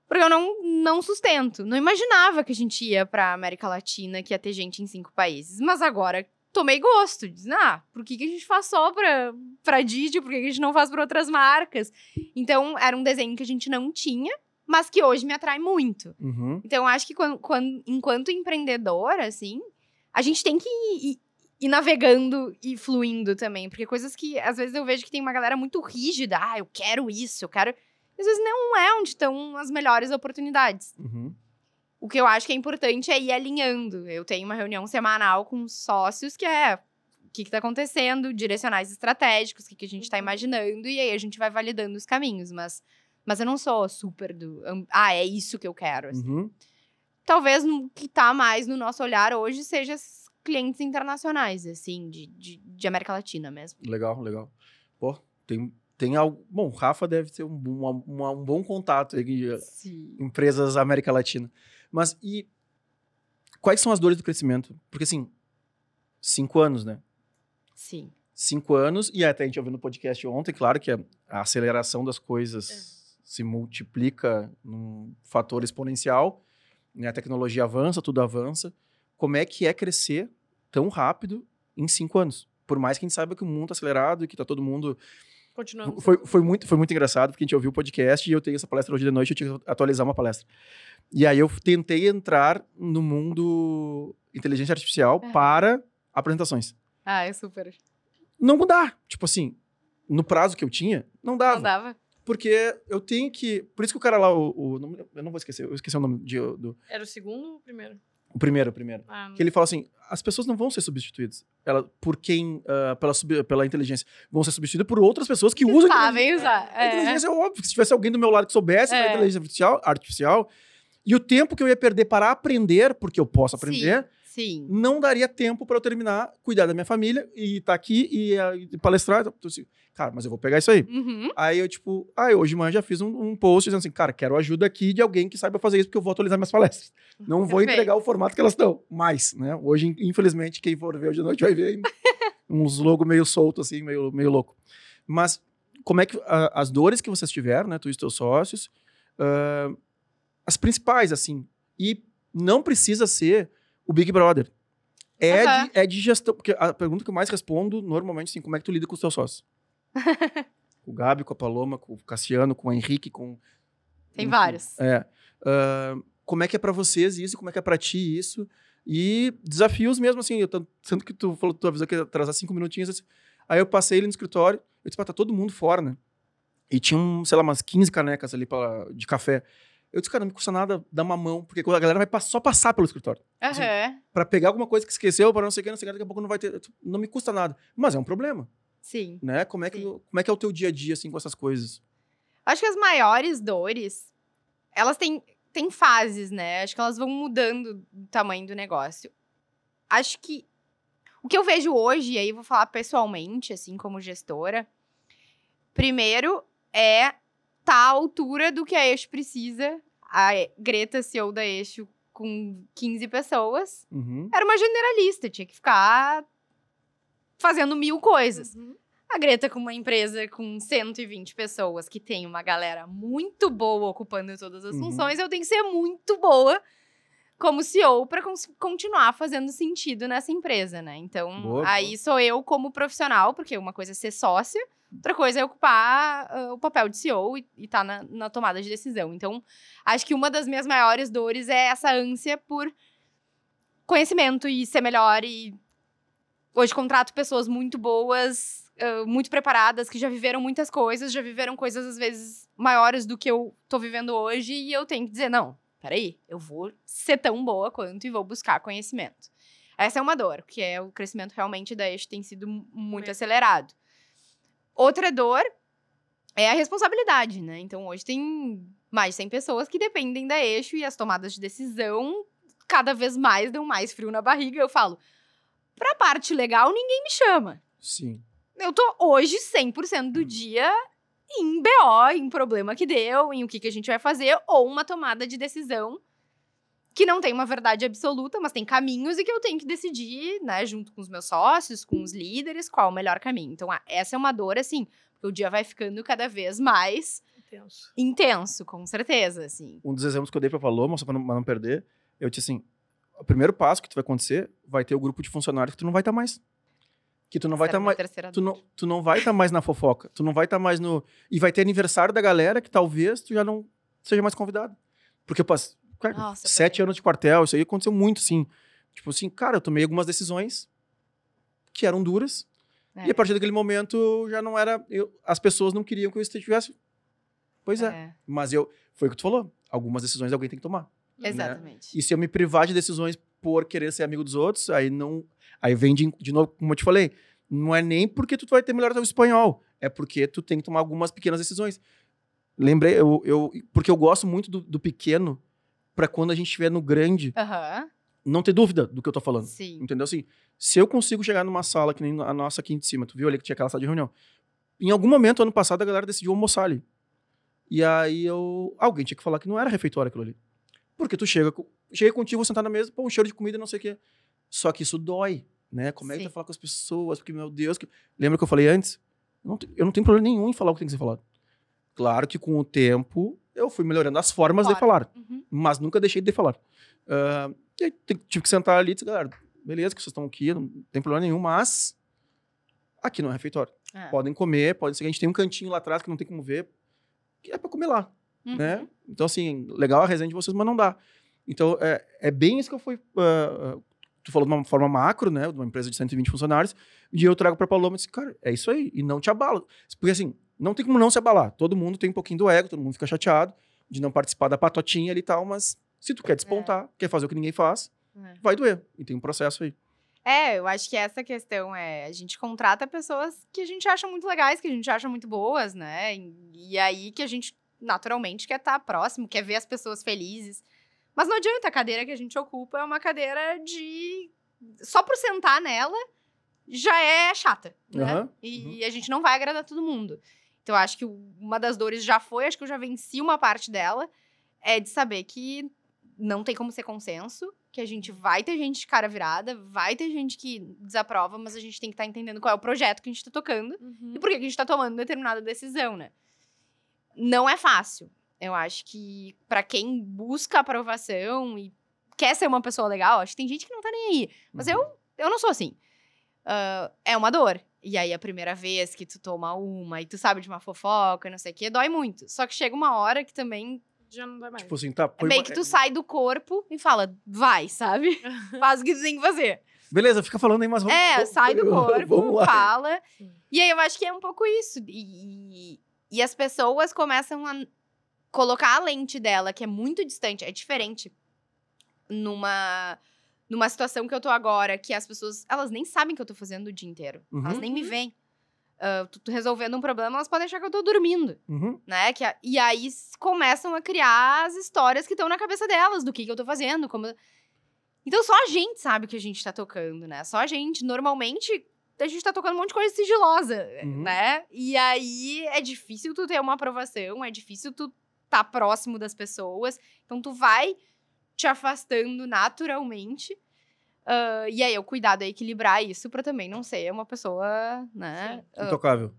porque eu não sustento. Não imaginava que a gente ia pra América Latina, que ia ter gente em 5 países, mas agora... Tomei gosto, diz, por que a gente faz só pra Didi, por que a gente não faz pra outras marcas? Então, era um desenho que a gente não tinha, mas que hoje me atrai muito. Uhum. Então, acho que enquanto empreendedora, assim, a gente tem que ir navegando e fluindo também, porque coisas que, às vezes, eu vejo que tem uma galera muito rígida, eu quero isso, eu quero... Às vezes, não é onde estão as melhores oportunidades. Uhum. O que eu acho que é importante é ir alinhando. Eu tenho uma reunião semanal com sócios que é o que está acontecendo, direcionais estratégicos, o que a gente está imaginando, e aí a gente vai validando os caminhos. Mas eu não sou super do... é isso que eu quero. Assim. Uhum. Talvez o que está mais no nosso olhar hoje seja clientes internacionais, assim, de América Latina mesmo. Legal, legal. Pô, tem algo... Bom, o Rafa deve ter um bom contato em empresas da América Latina. Mas e quais são as dores do crescimento? Porque, assim, 5 anos, né? Sim. 5 anos, e até a gente ouviu no podcast ontem, claro que a aceleração das coisas se multiplica num fator exponencial, né? A tecnologia avança, tudo avança. Como é que é crescer tão rápido em 5 anos? Por mais que a gente saiba que o mundo está acelerado e que está todo mundo... Continuamos. Foi muito engraçado, porque a gente ouviu o podcast e eu tenho essa palestra hoje de noite, eu tinha que atualizar uma palestra. E aí eu tentei entrar no mundo inteligência artificial para apresentações. É super. Não dá. Tipo assim, no prazo que eu tinha, não dava. Não dava. Porque eu tenho que... Por isso que o cara lá, eu não vou esquecer, eu esqueci o nome do... Era o segundo ou o primeiro? O primeiro. Que ele fala assim, as pessoas não vão ser substituídas pela inteligência. Vão ser substituídas por outras pessoas que usam sabem usar. A inteligência é óbvio. Se tivesse alguém do meu lado que soubesse da inteligência artificial, e o tempo que eu ia perder para aprender, porque eu posso aprender, sim. Não daria tempo para eu terminar, cuidar da minha família, e estar aqui, e palestrar. Então, assim, cara, mas eu vou pegar isso aí. Uhum. Aí eu, hoje de manhã já fiz um post dizendo assim, cara, quero ajuda aqui de alguém que saiba fazer isso, porque eu vou atualizar minhas palestras. Não vou entregar o formato que elas estão mais, né? Hoje, infelizmente, quem for ver hoje de noite vai ver uns logos meio soltos, assim, meio louco. Mas como é que as dores que vocês tiveram, né? Tu e os teus sócios... as principais, assim. E não precisa ser o Big Brother. É de gestão. Porque a pergunta que eu mais respondo, normalmente, assim, como é que tu lida com os teus sócios? Com o Gabi, com a Paloma, com o Cassiano, com o Henrique, com... Tem vários. Como é que é pra vocês isso? Como é que é pra ti isso? E desafios mesmo, assim. Sendo que tu falou, tu avisou que ia atrasar 5 minutinhos. Assim, aí eu passei ele no escritório. Eu disse, tá todo mundo fora, né? E tinha, sei lá, umas 15 canecas ali de café. Eu disse, cara, não me custa nada dar uma mão, porque a galera vai só passar pelo escritório. Uhum. Assim, pra pegar alguma coisa que esqueceu, pra não sei o que, daqui a pouco não vai ter... Não me custa nada. Mas é um problema. Sim. Né? Como é que é o teu dia a dia, assim, com essas coisas? Acho que as maiores dores, elas têm fases, né? Acho que elas vão mudando o tamanho do negócio. Acho que... O que eu vejo hoje, e aí eu vou falar pessoalmente, assim, como gestora, primeiro... tá à altura do que a Eixo precisa. A Greta, CEO da Eixo, com 15 pessoas, era uma generalista, tinha que ficar fazendo 1000 coisas. A Greta, com uma empresa com 120 pessoas, que tem uma galera muito boa ocupando todas as funções, eu tenho que ser muito boa como CEO para continuar fazendo sentido nessa empresa, né? Então, aí sou eu como profissional, porque uma coisa é ser sócia, outra coisa é ocupar o papel de CEO e tá na tomada de decisão. Então, acho que uma das minhas maiores dores é essa ânsia por conhecimento e ser melhor. E hoje contrato pessoas muito boas, muito preparadas, que já viveram muitas coisas, já viveram coisas, às vezes, maiores do que eu tô vivendo hoje. E eu tenho que dizer, não, peraí, eu vou ser tão boa quanto e vou buscar conhecimento. Essa é uma dor, que é o crescimento realmente da Eixo tem sido muito acelerado. Outra dor é a responsabilidade, né? Então, hoje tem mais de 100 pessoas que dependem da Eixo e as tomadas de decisão cada vez mais dão mais frio na barriga. Eu falo, pra parte legal, ninguém me chama. Sim. Eu tô hoje 100% do dia em BO, em problema que deu, em o que a gente vai fazer, ou uma tomada de decisão que não tem uma verdade absoluta, mas tem caminhos e que eu tenho que decidir, né, junto com os meus sócios, com os líderes, qual o melhor caminho. Então, essa é uma dor, assim, porque o dia vai ficando cada vez mais intenso, com certeza, assim. Um dos exemplos que eu dei pra Paloma, só pra não perder, eu disse assim, o primeiro passo que tu vai acontecer, vai ter o grupo de funcionários que tu não vai estar mais. Que tu não vai estar mais... Tu não vai estar mais na fofoca, tu não vai estar mais no... E vai ter aniversário da galera que talvez tu já não seja mais convidado. Porque eu passei... Cara, nossa, 7 anos de quartel, isso aí aconteceu muito, sim. Tipo assim, cara, eu tomei algumas decisões que eram duras. É. E a partir daquele momento, já não era... As pessoas não queriam que eu estivesse... Pois é. Mas foi o que tu falou. Algumas decisões alguém tem que tomar. Exatamente. Né? E se eu me privar de decisões por querer ser amigo dos outros, aí não... Aí vem de novo, como eu te falei, não é nem porque tu vai ter melhor teu espanhol. É porque tu tem que tomar algumas pequenas decisões. Lembrei, porque eu gosto muito do pequeno... Pra quando a gente estiver no grande, não ter dúvida do que eu tô falando. Sim. Entendeu? Assim, se eu consigo chegar numa sala que nem a nossa aqui em cima, tu viu ali que tinha aquela sala de reunião. Em algum momento, ano passado, a galera decidiu almoçar ali. E aí alguém tinha que falar que não era refeitório aquilo ali. Porque tu chega contigo, vou sentar na mesa, pô, um cheiro de comida, não sei o quê. Só que isso dói, né? Como é que tu vai falar com as pessoas? Porque, meu Deus, lembra que eu falei antes? Eu não tenho problema nenhum em falar o que tem que ser falado. Claro que com o tempo... Eu fui melhorando as formas de falar, mas nunca deixei de falar. E aí tive que sentar ali e disse, galera, beleza que vocês estão aqui, não tem problema nenhum, mas aqui não é refeitório. É. Podem comer, podem seguir. A gente tem um cantinho lá atrás que não tem como ver, que é pra comer lá, né? Então, assim, legal a resenha de vocês, mas não dá. Então, é bem isso que eu fui... tu falou de uma forma macro, né? De uma empresa de 120 funcionários, e eu trago pra Paloma e disse, cara, é isso aí, e não te abala. Porque, assim... Não tem como não se abalar. Todo mundo tem um pouquinho do ego, todo mundo fica chateado de não participar da patotinha ali e tal, mas se tu quer despontar, quer fazer o que ninguém faz, vai doer. E tem um processo aí. Eu acho que essa questão é... A gente contrata pessoas que a gente acha muito legais, que a gente acha muito boas, né? E aí que a gente, naturalmente, quer estar próximo, quer ver as pessoas felizes. Mas não adianta, a cadeira que a gente ocupa é uma cadeira de... Só por sentar nela, já é chata, né? E a gente não vai agradar todo mundo. Então, acho que uma das dores já foi, acho que eu já venci uma parte dela, é de saber que não tem como ser consenso, que a gente vai ter gente de cara virada, vai ter gente que desaprova, mas a gente tem que estar entendendo qual é o projeto que a gente tá tocando e por que a gente tá tomando determinada decisão, né? Não é fácil. Eu acho que pra quem busca aprovação e quer ser uma pessoa legal, acho que tem gente que não tá nem aí. Mas eu não sou assim. É uma dor. E aí, a primeira vez que tu toma uma e tu sabe de uma fofoca e não sei o quê, dói muito. Só que chega uma hora que também... Já não dói mais. Tipo assim, tá... Meio que tu sai do corpo e fala, vai, sabe? Faz o que tu tem que fazer. Beleza, fica falando aí, mas vamos... sai do corpo, fala. E aí, eu acho que é um pouco isso. E as pessoas começam a colocar a lente dela, que é muito distante, é diferente. Numa situação que eu tô agora, que as pessoas... Elas nem sabem o que eu tô fazendo o dia inteiro. Elas nem me veem. Tô resolvendo um problema, elas podem achar que eu tô dormindo. Né? E aí começam a criar as histórias que estão na cabeça delas. Do que eu tô fazendo. Então só a gente sabe o que a gente tá tocando, né? Só a gente. Normalmente, a gente tá tocando um monte de coisa sigilosa, né? E aí é difícil tu ter uma aprovação, é difícil tu tá próximo das pessoas. Então tu vai te afastando naturalmente. E aí o cuidado é equilibrar isso pra também não ser uma pessoa, né? Intocável.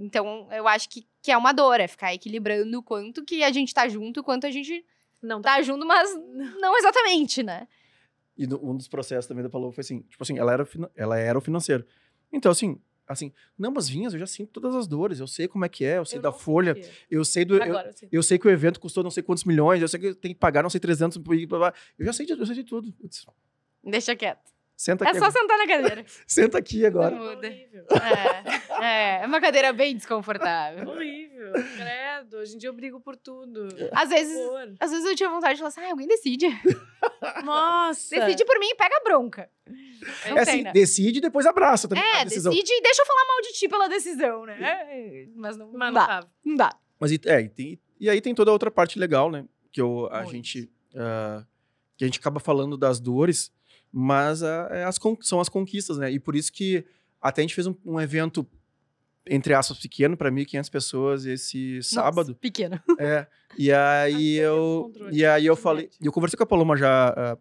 Então eu acho que é uma dor, é ficar equilibrando o quanto que a gente tá junto, o quanto a gente não tá junto, mas não exatamente, né? E um dos processos também da Paloma foi assim, tipo assim, ela era o financeiro. Então, assim, não, mas Vinhas, eu já sinto todas as dores, eu sei como é que é, eu sei da folha, eu sei do... Eu sei que o evento custou não sei quantos milhões, eu sei que tem que pagar não sei 300, blá, blá. Eu já sei de tudo. Deixa quieto. Senta aqui. É só sentar na cadeira. Senta aqui agora. Muda. É uma cadeira bem desconfortável. Horrível, credo. Hoje em dia eu brigo por tudo. Às vezes eu tinha vontade de falar assim, alguém decide. Nossa. Decide por mim e pega a bronca. Não é assim, decide e depois abraça também a decisão. Decide e deixa eu falar mal de ti pela decisão, né? Mas não dá. Não dá. Mas e aí tem toda a outra parte legal, né? Que a gente acaba falando das dores, mas são as conquistas, né? E por isso que até a gente fez um evento, entre aspas, pequeno, para 1.500 pessoas esse sábado. Nossa, pequeno. E aí eu falei... Eu conversei com a Paloma já,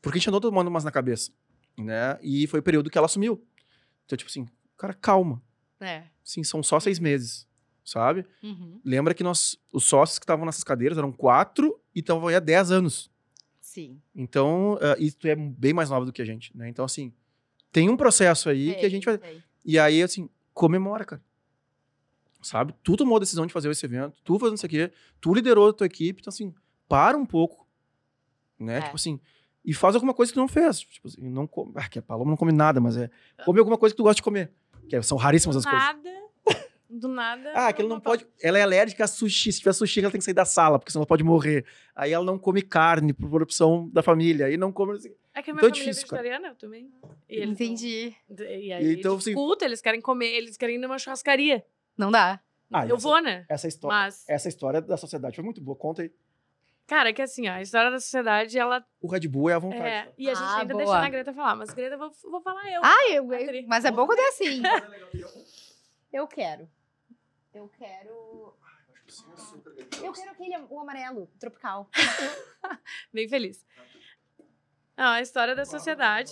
porque a gente andou tomando umas na cabeça, né? E foi o período que ela assumiu. Então, tipo assim, cara, calma. Sim, são só 6 meses, sabe? Uhum. Lembra que os sócios que estavam nessas cadeiras eram 4 e estavam aí há 10 anos. Sim. Então, isso é bem mais nova do que a gente, né? Então, assim, tem um processo aí que a gente vai... E aí, assim, comemora, cara. Sabe? Tu tomou a decisão de fazer esse evento, tu fazendo isso aqui, tu liderou a tua equipe, então, assim, para um pouco, né? Tipo assim, e faz alguma coisa que tu não fez. Tipo assim, não come... que a Paloma não come nada, mas come alguma coisa que tu gosta de comer. Que são raríssimas as coisas. Do nada... que ela não pode... Ela é alérgica a sushi. Se tiver sushi, ela tem que sair da sala, porque senão ela pode morrer. Aí ela não come carne, por opção da família. Aí não come... É que a minha família é vegetariana, eu também. Entendi. E aí, então, assim, disputa, eles querem comer, eles querem ir numa churrascaria. Não dá. Eu vou, né? Essa história da sociedade foi muito boa. Conta aí. Cara, é que assim, a história da sociedade, ela... O Red Bull é à vontade. E a gente ainda deixa a Greta falar. Mas Greta, vou falar eu. Mas é bom quando é assim. Eu quero. Eu quero aquele o amarelo tropical. Bem feliz. A história da sociedade.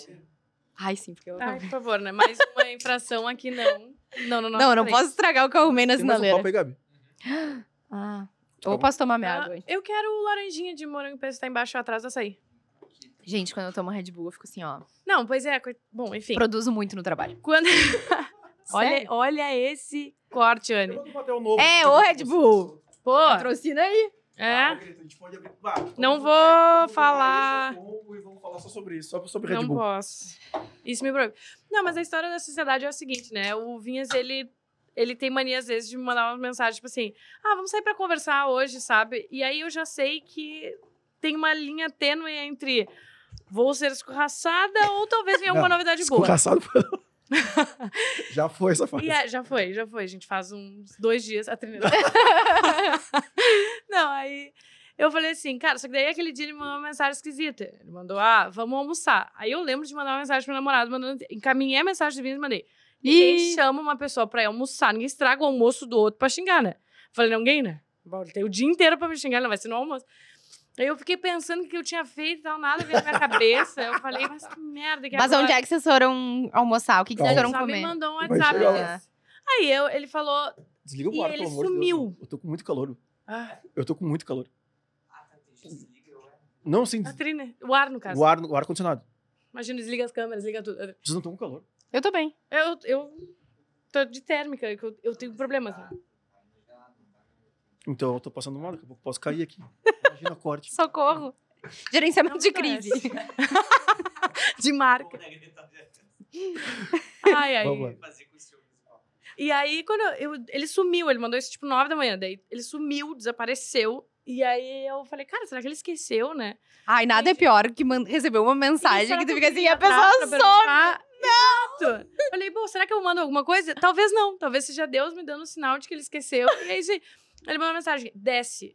Sim, porque eu... por favor, né? Mais uma infração aqui, não. Não posso estragar o que eu arrumei na sinaleira. Tem mais um copo aí, Gabi? Ou posso tomar minha água aí? Eu quero laranjinha de morango pra estar embaixo ou atrás do açaí. Gente, quando eu tomo Red Bull, eu fico assim, ó... Não, pois é. Bom, enfim. Produzo muito no trabalho. Quando... Olha esse corte, Anne. O Red Bull. Pô. Patrocina aí. Greta, a gente pode abrir. Não vou falar. Vamos falar só sobre isso, só sobre Red Bull. Não posso. Isso me proíbe. Não, mas a história da sociedade é o seguinte, né? O Vinhas, ele tem mania, às vezes, de me mandar uma mensagem, tipo assim, vamos sair pra conversar hoje, sabe? E aí eu já sei que tem uma linha tênue entre vou ser escorraçada ou talvez venha alguma novidade boa. Escorraçado foi... Já foi essa fase. Já foi. A gente faz uns 2 dias a treinada. Não, aí eu falei assim, cara, só que daí aquele dia ele mandou uma mensagem esquisita. Ele mandou, vamos almoçar. Aí eu lembro de mandar uma mensagem pro meu namorado, encaminhei a mensagem de mim e mandei. Ninguém chama uma pessoa pra ir almoçar, ninguém estraga o almoço do outro pra xingar, né? Falei, ninguém, né? Ele tem o dia inteiro pra me xingar, não vai ser no almoço. Aí eu fiquei pensando que eu tinha feito e tal, nada veio na minha cabeça. Eu falei, mas que merda. Onde é que vocês foram almoçar? O que vocês foram comer? Ele mandou um WhatsApp. Aí ele falou... Desliga o bar, pelo amor de Deus. E ele sumiu. Eu tô com muito calor. Não, sim. A trina. O ar, no caso. O ar-condicionado. Imagina, desliga as câmeras, desliga tudo. Vocês não estão com calor? Eu tô bem. Eu tô de térmica, eu tenho problemas. Então eu tô passando mal, daqui a pouco posso cair aqui. Imagina o corte. Socorro. Gerenciamento de crise. De marca. Ai. E aí, quando ele sumiu, ele mandou isso tipo 9 da manhã. Daí ele sumiu, desapareceu. E aí eu falei, cara, será que ele esqueceu, né? Nada é pior que receber uma mensagem que tu fica assim, a pessoa some. Não! Falei, bom, será que eu mando alguma coisa? Talvez não. Talvez seja Deus me dando um sinal de que ele esqueceu. E aí, ele mandou uma mensagem, desce.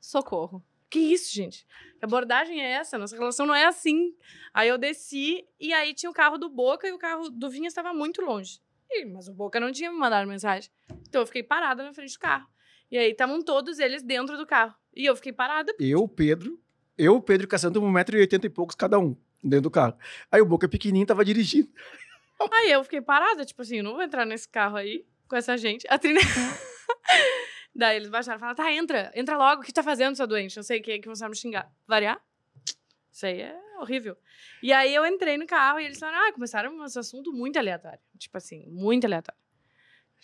Socorro. Que isso, gente? Que abordagem é essa? Nossa relação não é assim. Aí eu desci e aí tinha o carro do Boca e o carro do Vinhas estava muito longe. E, mas o Boca não tinha me mandado mensagem. Então eu fiquei parada na frente do carro. E aí estavam todos eles dentro do carro. E eu fiquei parada. Eu, Pedro e Cassiano, 1,80 m e poucos cada um dentro do carro. Aí o Boca pequenininho tava dirigindo. Aí eu fiquei parada, tipo assim, não vou entrar nesse carro aí com essa gente. A trilha... Daí eles baixaram e falaram, tá, entra logo, o que tá fazendo, sua doente? Não sei o que é que começaram a me xingar. Variar? Isso aí é horrível. E aí eu entrei no carro e eles falaram, ah, começaram um assunto muito aleatório. Tipo assim, muito aleatório.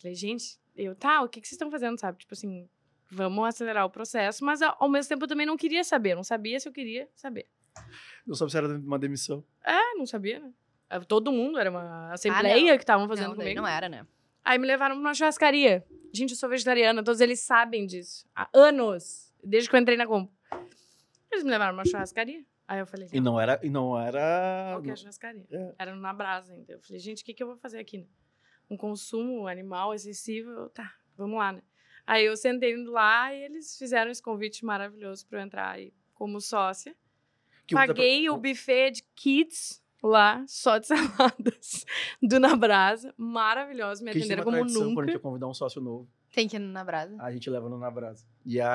Falei, gente, o que vocês estão fazendo, sabe? Tipo assim, vamos acelerar o processo, mas ao mesmo tempo eu também não queria saber, não sabia se eu queria saber. Não sabia se era uma demissão. É, não sabia, né? Todo mundo, era uma assembleia que estavam fazendo comigo. Não era, né? Aí me levaram pra uma churrascaria. Gente, eu sou vegetariana, todos eles sabem disso. Há anos, desde que eu entrei na Combo. Eles me levaram pra uma churrascaria. Aí eu falei... E não era... Qual que é a churrascaria? É. Era no Nabraza ainda. Então. Eu falei, gente, o que eu vou fazer aqui? Né? Um consumo animal excessivo? Tá, vamos lá, né? Aí eu sentei lá e eles fizeram esse convite maravilhoso pra eu entrar aí como sócia. Paguei o buffet de kids... lá, só de saladas do Nabraza, maravilhoso, me atenderam como tradição, nunca. Quando a gente convidar um sócio novo. Tem que ir no Nabraza. A gente leva no Nabraza.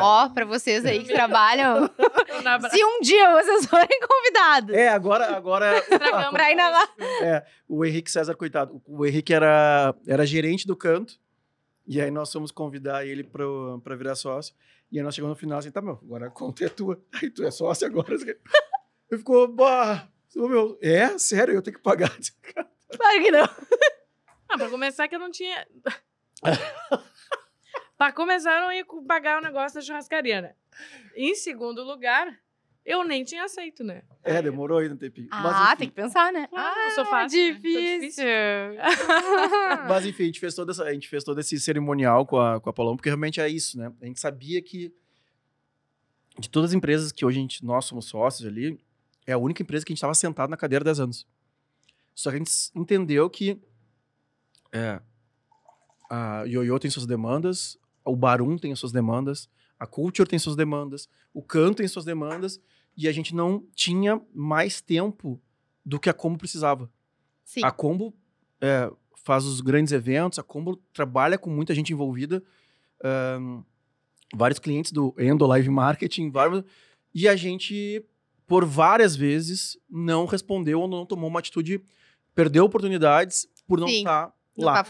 Ó, pra vocês aí que trabalham, se um dia vocês forem convidados. É, agora... pra ir na lá. É, o Henrique César, coitado, o Henrique era gerente do canto, e aí nós fomos convidar ele pra virar sócio, e aí nós chegamos no final assim, tá, meu, agora a conta é tua, aí tu é sócio agora. Ele ficou, bah... É? Sério? Eu tenho que pagar? Claro que não. Ah, pra começar que eu não tinha... Pra começar, eu não ia pagar o negócio da churrascaria, né? Em segundo lugar, eu nem tinha aceito, né? É, demorou ainda um tempinho. Mas, tem que pensar, né? Eu sou fácil. Difícil. Né? Mas enfim, a gente fez todo esse cerimonial com a Paloma, porque realmente é isso, né? A gente sabia que de todas as empresas que hoje nós somos sócios ali, é a única empresa que a gente estava sentado na cadeira há 10 anos. Só que a gente entendeu que a Yoyo tem suas demandas, o Barum tem suas demandas, a Culture tem suas demandas, o Canto tem suas demandas, e a gente não tinha mais tempo do que a Combo precisava. Sim. A Combo faz os grandes eventos, a Combo trabalha com muita gente envolvida, vários clientes do Endo Live Marketing, e a gente... por várias vezes, não respondeu ou não tomou uma atitude, perdeu oportunidades por não estar lá.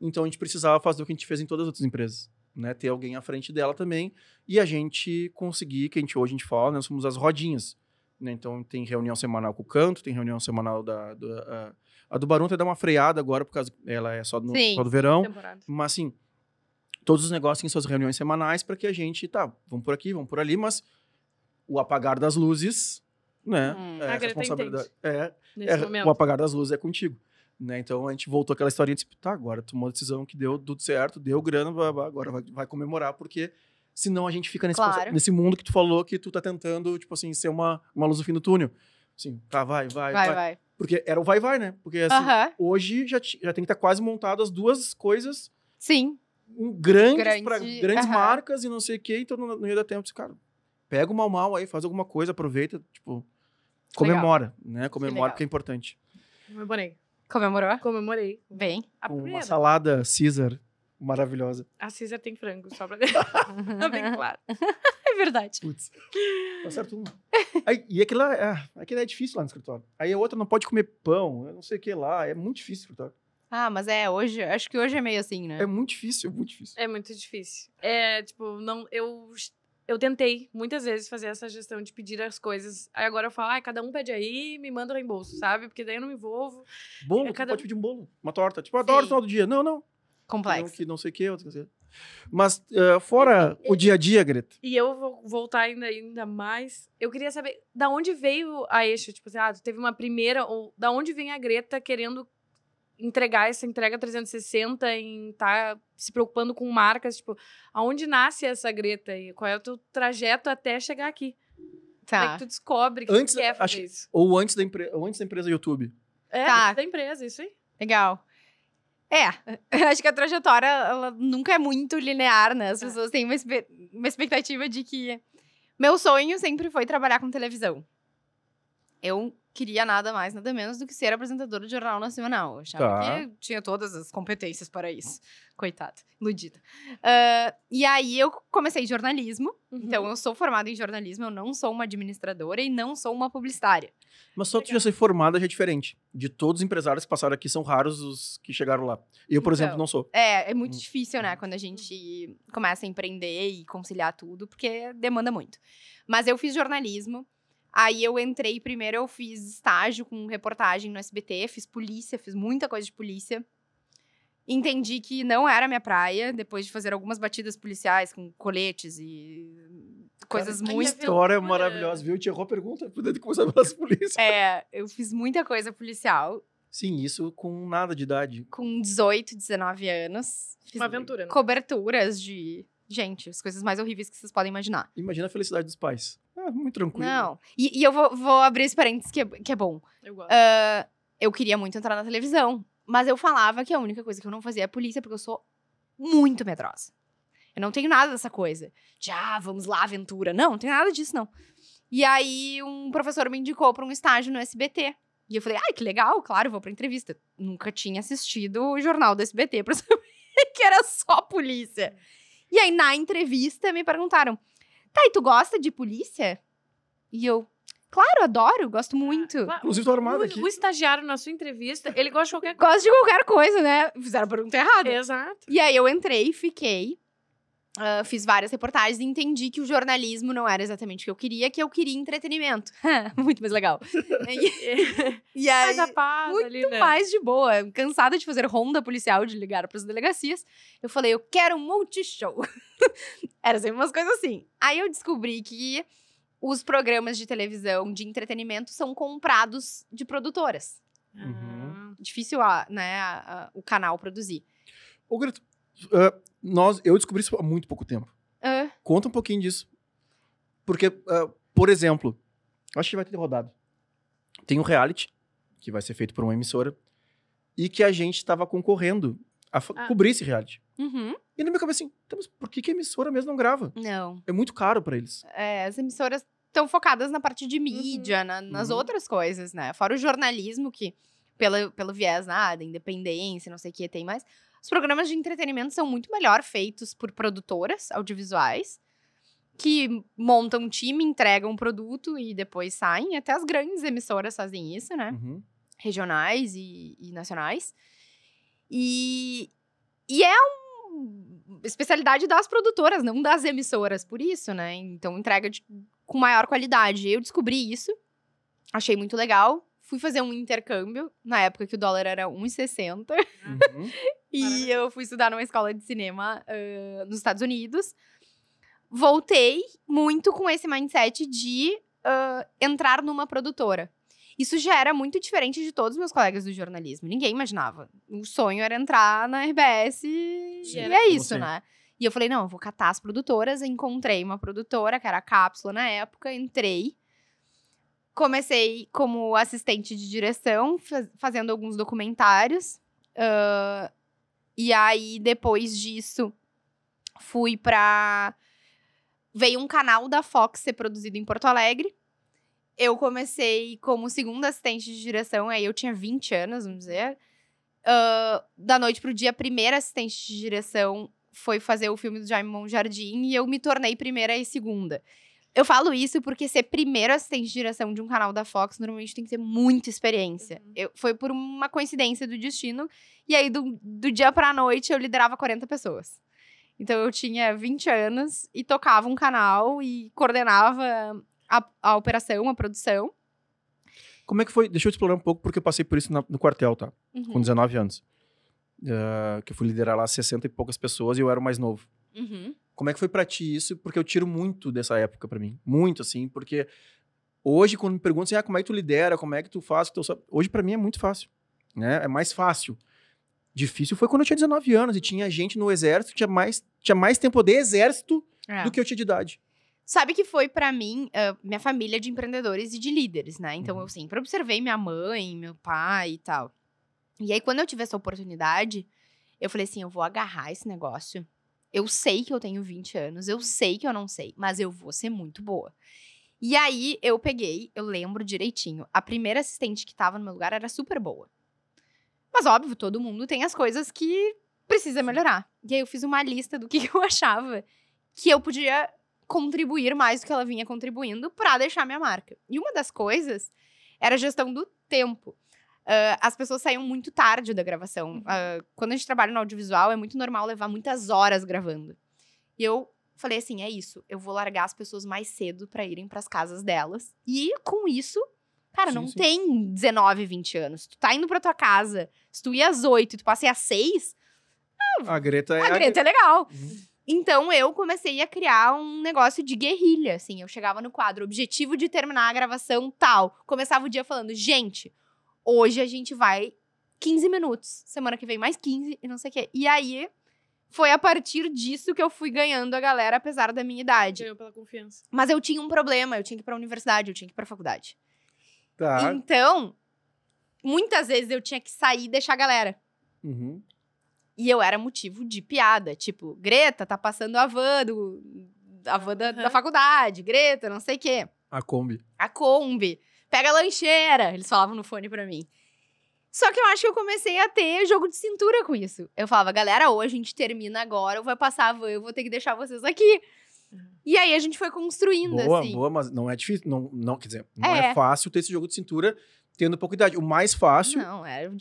Então, a gente precisava fazer o que a gente fez em todas as outras empresas, né? Ter alguém à frente dela também. E a gente conseguir, hoje a gente fala, nós somos as rodinhas, né? Então, tem reunião semanal com o Canto, tem reunião semanal a do Barum vai dar uma freada agora, por causa que ela é só do verão. Temporada. Mas, assim, todos os negócios têm suas reuniões semanais para que a gente, vamos por aqui, vamos por ali, mas... o apagar das luzes, né? A Greta responsabilidade. O apagar das luzes é contigo, né? Então a gente voltou àquela historinha, tipo, agora tomou a decisão que deu tudo certo, deu grana, agora vai comemorar, porque senão a gente fica nesse mundo que tu falou que tu tá tentando, tipo assim, ser uma luz no fim do túnel. Assim, vai. Porque era o vai, né? Porque assim, hoje já tem que estar quase montado as duas coisas. Sim. Grandes marcas e não sei o quê, então não ia dar tempo, cara. Pega o mal aí, faz alguma coisa, aproveita, comemora, legal. Né? Comemora, porque é importante. Comemorei. Comemorou? Comemorei. Bem. Uma salada Caesar maravilhosa. A Caesar tem frango, só pra deixar bem claro. É verdade. Putz, tá certo uma. Aí, e aquilo é difícil lá no escritório. Aí a outra não pode comer pão, não sei o que lá, é muito difícil o escritório. Ah, mas hoje, acho que hoje é meio assim, né? É muito difícil, muito difícil. É muito difícil. É, não, eu tentei, muitas vezes, fazer essa gestão de pedir as coisas. Aí agora eu falo, cada um pede aí, me manda o reembolso, sabe? Porque daí eu não me envolvo. Bolo? Cada... pode pedir um bolo, uma torta. Tipo, adoro o final do dia. Não. Complexo. Que não sei o que, outra coisa. Mas, fora o dia a dia, Greta. E eu vou voltar ainda mais. Eu queria saber, da onde veio a Eixo? Tipo assim, teve uma primeira... ou da onde vem a Greta querendo entregar essa entrega 360 em estar se preocupando com marcas, aonde nasce essa Greta aí? Qual é o teu trajeto até chegar aqui? Tá. Como é que tu descobre que quer fazer isso? Ou antes da empresa YouTube. É, antes da empresa, isso aí. Legal. Acho que a trajetória ela nunca é muito linear, né? As pessoas têm uma expectativa de que Meu sonho sempre foi trabalhar com televisão. Eu queria nada mais, nada menos do que ser apresentadora de Jornal Nacional. Eu achava que tinha todas as competências para isso. Coitada, iludida. E aí, eu comecei jornalismo. Uhum. Então, eu sou formada em jornalismo. Eu não sou uma administradora e não sou uma publicitária. Mas só tu já ser formada já é diferente. De todos os empresários que passaram aqui, são raros os que chegaram lá. Eu, por exemplo, não sou. É muito difícil, né? Quando a gente começa a empreender e conciliar tudo, porque demanda muito. Mas eu fiz jornalismo. Aí eu entrei, primeiro eu fiz estágio com reportagem no SBT, fiz polícia, fiz muita coisa de polícia. Entendi que não era minha praia, depois de fazer algumas batidas policiais com coletes e coisas muito... Que história maravilhosa, viu? Te errou a pergunta, podendo começar pelas polícias. É, eu fiz muita coisa policial. Sim, isso com nada de idade. Com 18, 19 anos. Fiz uma aventura, né? Coberturas de... Gente, as coisas mais horríveis que vocês podem imaginar. Imagina a felicidade dos pais. Ah, muito tranquilo. Não. E eu vou abrir esse parênteses que é bom. Eu gosto. Eu queria muito entrar na televisão. Mas eu falava que a única coisa que eu não fazia é polícia, porque eu sou muito medrosa. Eu não tenho nada dessa coisa. De, vamos lá, aventura. Não, não tenho nada disso, não. E aí, um professor me indicou para um estágio no SBT. E eu falei, que legal, claro, vou pra entrevista. Nunca tinha assistido o jornal do SBT pra saber que era só polícia. E aí, na entrevista, me perguntaram, e tu gosta de polícia? E eu, claro, adoro, gosto muito. Inclusive, tô armada aqui. O estagiário, na sua entrevista, ele gosta de qualquer coisa. Gosta de qualquer coisa, né? Fizeram a pergunta errada. Exato. E aí, eu entrei, fiquei, fiz várias reportagens e entendi que o jornalismo não era exatamente o que eu queria entretenimento. Muito mais legal. E aí, mais a paz, muito ali, né? Mais de boa. Cansada de fazer ronda policial, de ligar para as delegacias, eu falei, eu quero um multishow. Era sempre umas coisas assim. Aí eu descobri que os programas de televisão, de entretenimento, são comprados de produtoras. Uhum. Difícil, né, o canal produzir. Ô, Greta, eu descobri isso há muito pouco tempo. Conta um pouquinho disso. Porque, por exemplo, acho que vai ter rodado. Tem um reality, que vai ser feito por uma emissora, e que a gente estava concorrendo a cobrir esse reality. Uhum. E na minha cabeça assim, mas por que a emissora mesmo não grava? Não. É muito caro pra eles. É, as emissoras estão focadas na parte de mídia, nas outras coisas, né? Fora o jornalismo, que pelo viés da independência, não sei o que tem mais... Os programas de entretenimento são muito melhor feitos por produtoras audiovisuais que montam um time, entregam um produto e depois saem. Até as grandes emissoras fazem isso, né? Uhum. Regionais e nacionais. E é uma especialidade das produtoras, não das emissoras, por isso, né? Então, entrega com maior qualidade. Eu descobri isso, achei muito legal. Fui fazer um intercâmbio, na época que o dólar era 1,60. Uhum. E maravilha. Eu fui estudar numa escola de cinema nos Estados Unidos. Voltei muito com esse mindset de entrar numa produtora. Isso já era muito diferente de todos os meus colegas do jornalismo. Ninguém imaginava. O sonho era entrar na RBS e é isso, você, né? E eu falei, não, eu vou catar as produtoras. Encontrei uma produtora, que era a Cápsula na época, entrei. Comecei como assistente de direção, fazendo alguns documentários. E aí, depois disso, fui pra... Veio um canal da Fox ser produzido em Porto Alegre. Eu comecei como segunda assistente de direção, aí eu tinha 20 anos, vamos dizer. Da noite pro dia, a primeira assistente de direção foi fazer o filme do Jaime Monjardim e eu me tornei primeira e segunda. Eu falo isso porque ser primeiro assistente de direção de um canal da Fox, normalmente tem que ter muita experiência. Uhum. Foi por uma coincidência do destino. E aí, do dia pra noite, eu liderava 40 pessoas. Então, eu tinha 20 anos e tocava um canal e coordenava a operação, a produção. Como é que foi? Deixa eu explorar um pouco, porque eu passei por isso no quartel, tá? Uhum. Com 19 anos. Que eu fui liderar lá 60 e poucas pessoas e eu era o mais novo. Uhum. Como é que foi pra ti isso? Porque eu tiro muito dessa época pra mim. Muito, assim, porque hoje, quando me perguntam assim, como é que tu lidera, como é que tu faz? Hoje, pra mim, é muito fácil, né? É mais fácil. Difícil foi quando eu tinha 19 anos e tinha gente no exército, tinha mais tempo de exército do que eu tinha de idade. Sabe que foi pra mim, minha família de empreendedores e de líderes, né? Então, eu sempre observei minha mãe, meu pai e tal. E aí, quando eu tive essa oportunidade, eu falei assim, eu vou agarrar esse negócio. Eu sei que eu tenho 20 anos, eu sei que eu não sei, mas eu vou ser muito boa. E aí, eu peguei, eu lembro direitinho, a primeira assistente que tava no meu lugar era super boa. Mas, óbvio, todo mundo tem as coisas que precisa melhorar. E aí, eu fiz uma lista do que eu achava que eu podia contribuir mais do que ela vinha contribuindo pra deixar minha marca. E uma das coisas era a gestão do tempo. As pessoas saíam muito tarde da gravação. Quando a gente trabalha no audiovisual, é muito normal levar muitas horas gravando. E eu... falei assim, é isso, eu vou largar as pessoas mais cedo pra irem pras casas delas. E com isso, cara, sim, não sim. Tem 19, 20 anos. Tu tá indo pra tua casa, se tu ir às 8 e tu passei às 6, a Greta é legal. Uhum. Então eu comecei a criar um negócio de guerrilha, assim. Eu chegava no quadro, objetivo de terminar a gravação tal. Começava o dia falando, gente, hoje a gente vai 15 minutos, semana que vem mais 15 e não sei o quê. E aí... foi a partir disso que eu fui ganhando a galera, apesar da minha idade. Ganhou pela confiança. Mas eu tinha um problema, eu tinha que ir pra universidade, eu tinha que ir pra faculdade. Tá. Então, muitas vezes eu tinha que sair e deixar a galera. Uhum. E eu era motivo de piada, tipo, Greta tá passando a van da faculdade, Greta, não sei o quê. A Kombi. Pega a lancheira, eles falavam no fone pra mim. Só que eu acho que eu comecei a ter jogo de cintura com isso. Eu falava, galera, hoje a gente termina agora, eu vou passar a van, eu vou ter que deixar vocês aqui. E aí a gente foi construindo, boa, assim. Boa, mas não é difícil, não quer dizer, não é fácil ter esse jogo de cintura tendo pouca idade. O mais fácil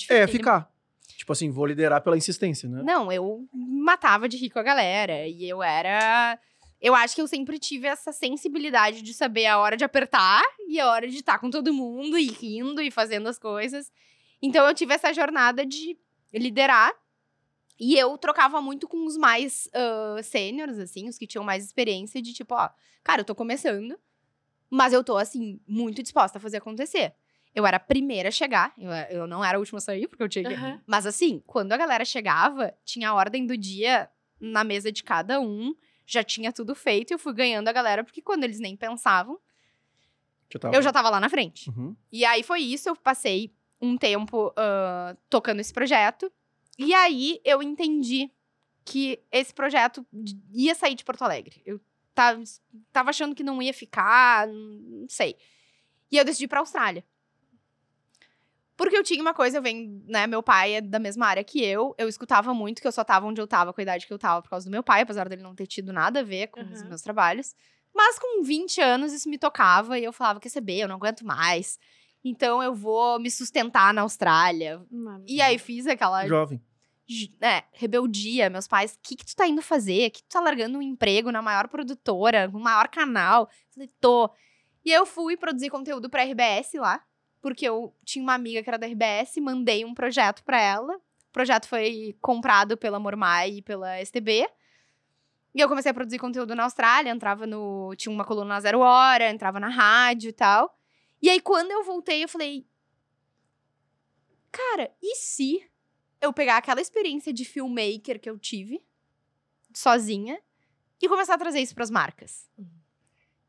é ficar. Tipo assim, vou liderar pela insistência, né? Não, eu matava de rir com a galera e eu era... Eu acho que eu sempre tive essa sensibilidade de saber a hora de apertar e a hora de estar com todo mundo e rindo e fazendo as coisas... Então, eu tive essa jornada de liderar e eu trocava muito com os mais sêniores, assim, os que tinham mais experiência de tipo, ó, cara, eu tô começando, mas eu tô, assim, muito disposta a fazer acontecer. Eu era a primeira a chegar, eu não era a última a sair, porque eu tinha que... Uhum. Mas, assim, quando a galera chegava, tinha a ordem do dia na mesa de cada um, já tinha tudo feito e eu fui ganhando a galera, porque quando eles nem pensavam, eu já tava lá na frente. Uhum. E aí, foi isso, eu passei... um tempo tocando esse projeto. E aí, eu entendi que esse projeto ia sair de Porto Alegre. Eu tava achando que não ia ficar, não sei. E eu decidi ir pra Austrália. Porque eu tinha uma coisa, eu venho, né, meu pai é da mesma área que eu escutava muito que eu só tava onde eu tava, com a idade que eu tava, por causa do meu pai, apesar dele não ter tido nada a ver com os meus trabalhos. Mas com 20 anos, isso me tocava, e eu falava, quer saber, eu não aguento mais... Então, eu vou me sustentar na Austrália. Maravilha. E aí, fiz aquela... jovem. Rebeldia. Meus pais, o que tu tá indo fazer? Que tu tá largando um emprego na maior produtora, no maior canal? Falei, tô. E eu fui produzir conteúdo pra RBS lá. Porque eu tinha uma amiga que era da RBS. Mandei um projeto pra ela. O projeto foi comprado pela Mormai e pela STB. E eu comecei a produzir conteúdo na Austrália. Entrava no... tinha uma coluna na Zero Hora. Entrava na rádio e tal. E aí, quando eu voltei, eu falei... cara, e se eu pegar aquela experiência de filmmaker que eu tive, sozinha, e começar a trazer isso pras marcas? Uhum.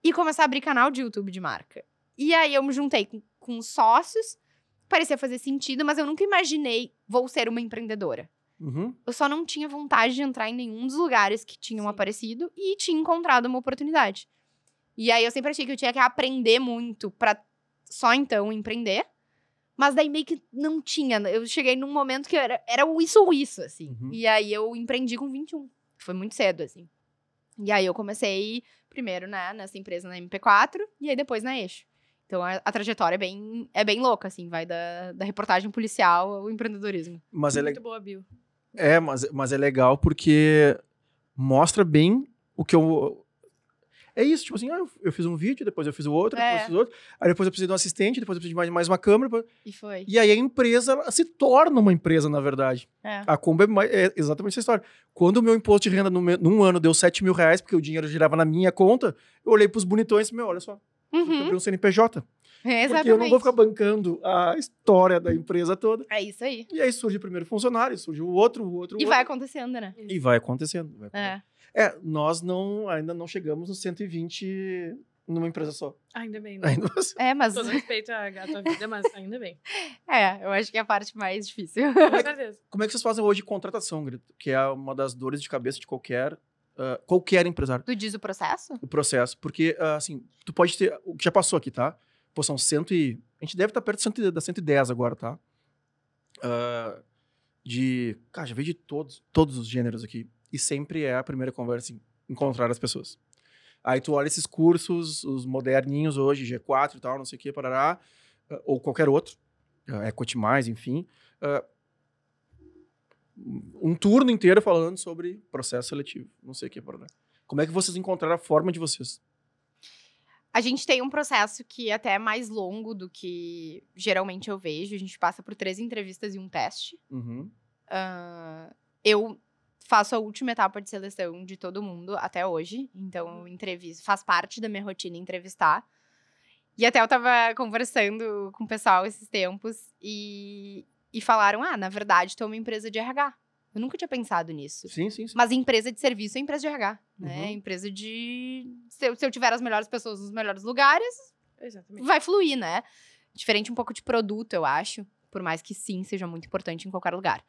E começar a abrir canal de YouTube de marca. E aí, eu me juntei com sócios. Parecia fazer sentido, mas eu nunca imaginei... vou ser uma empreendedora. Uhum. Eu só não tinha vontade de entrar em nenhum dos lugares que tinham Sim. aparecido. E tinha encontrado uma oportunidade. E aí, eu sempre achei que eu tinha que aprender muito pra... só então empreender, mas daí meio que não tinha, eu cheguei num momento que era o isso ou isso, assim, uhum. E aí eu empreendi com 21, foi muito cedo, assim, e aí eu comecei primeiro, né, nessa empresa na MP4, e aí depois na Eixo, então a trajetória é bem louca, assim, vai da reportagem policial ao empreendedorismo. Mas é muito boa, Bill. É, mas é legal porque mostra bem o que eu... É isso, tipo assim, eu fiz um vídeo, depois eu fiz o outro, depois eu fiz o outro. Aí depois eu precisei de um assistente, depois eu precisei de mais uma câmera. Depois... E foi. E aí a empresa, ela se torna uma empresa, na verdade. É. A Combo é exatamente essa história. Quando o meu imposto de renda num ano deu 7 mil reais, porque o dinheiro girava na minha conta, eu olhei pros bonitões e falei, olha só, eu abri um CNPJ. Exatamente. Porque eu não vou ficar bancando a história da empresa toda. É isso aí. E aí surge o primeiro funcionário, surge o outro. E vai acontecendo, né? E vai acontecendo. É. Nós ainda não chegamos nos 120 numa empresa só. Ainda bem, né? Ainda é, mas... Todo respeito à tua vida, mas ainda bem. É, eu acho que é a parte mais difícil. Com certeza. Como é que vocês fazem hoje contratação, Greta? Que é uma das dores de cabeça de qualquer empresário. Tu diz o processo? O processo, porque, assim, tu pode ter... O que já passou aqui, tá? Pô, são cento e... A gente deve estar perto da 110 agora, tá? Cara, já veio de todos os gêneros aqui. E sempre é a primeira conversa em encontrar as pessoas. Aí tu olha esses cursos, os moderninhos hoje, G4 e tal, não sei o que, parará, ou qualquer outro, Equity Mais, enfim. Um turno inteiro falando sobre processo seletivo, não sei o que, parará. Como é que vocês encontraram a forma de vocês? A gente tem um processo que até é mais longo do que geralmente eu vejo. A gente passa por 3 entrevistas e um teste. Uhum. Eu faço a última etapa de seleção de todo mundo até hoje. Então, eu entrevisto, faz parte da minha rotina entrevistar. E até eu tava conversando com o pessoal esses tempos e falaram, na verdade, tu é uma empresa de RH. Eu nunca tinha pensado nisso. Sim. Mas empresa de serviço é empresa de RH, né? Uhum. Empresa de... Se eu tiver as melhores pessoas nos melhores lugares, exatamente, vai fluir, né? Diferente um pouco de produto, eu acho. Por mais que sim, seja muito importante em qualquer lugar.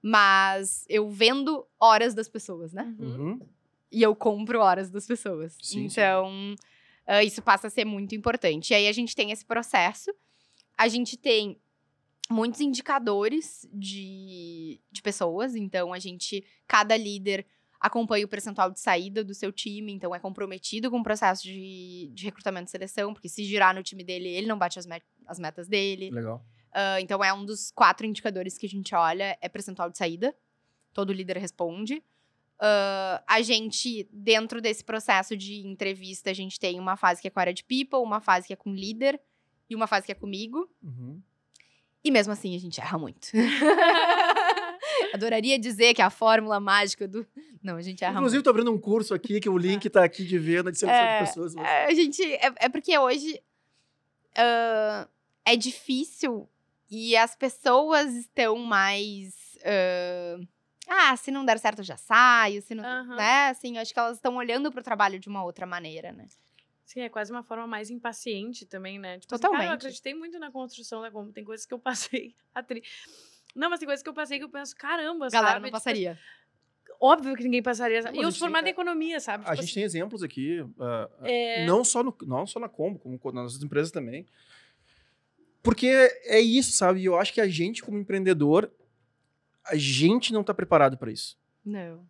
Mas eu vendo horas das pessoas, né? Uhum. E eu compro horas das pessoas. Sim, então, sim. Isso passa a ser muito importante. E aí, a gente tem esse processo. A gente tem muitos indicadores de pessoas. Então, cada líder acompanha o percentual de saída do seu time. Então, é comprometido com o processo de recrutamento e seleção. Porque se girar no time dele, ele não bate as metas dele. Legal. Então, é um dos 4 indicadores que a gente olha, é percentual de saída. Todo líder responde. A gente, dentro desse processo de entrevista, a gente tem uma fase que é com a área de people, uma fase que é com líder e uma fase que é comigo. Uhum. E mesmo assim, a gente erra muito. Adoraria dizer que é a fórmula mágica do... Não, a gente erra muito. Inclusive, tô abrindo um curso aqui, que o link tá aqui de venda, de seleção de pessoas. Mas... A gente... É porque hoje é difícil... E as pessoas estão mais... se não der certo, eu já saio. Se não, uhum, né? Assim, eu acho que elas estão olhando pro trabalho de uma outra maneira, né? Sim, é quase uma forma mais impaciente também, né? Tipo, totalmente. Assim, eu acreditei muito na construção da Combo. Tem coisas que eu passei... Não, mas tem coisas que eu passei que eu penso, caramba, galera, sabe? Não passaria. Tipo, óbvio que ninguém passaria. Não, e eu sou formada em economia, sabe? Tipo, a gente tem exemplos aqui, não só na Combo, como nas nossas empresas também. Porque é isso, sabe? Eu acho que a gente, como empreendedor, a gente não tá preparado para isso. Não.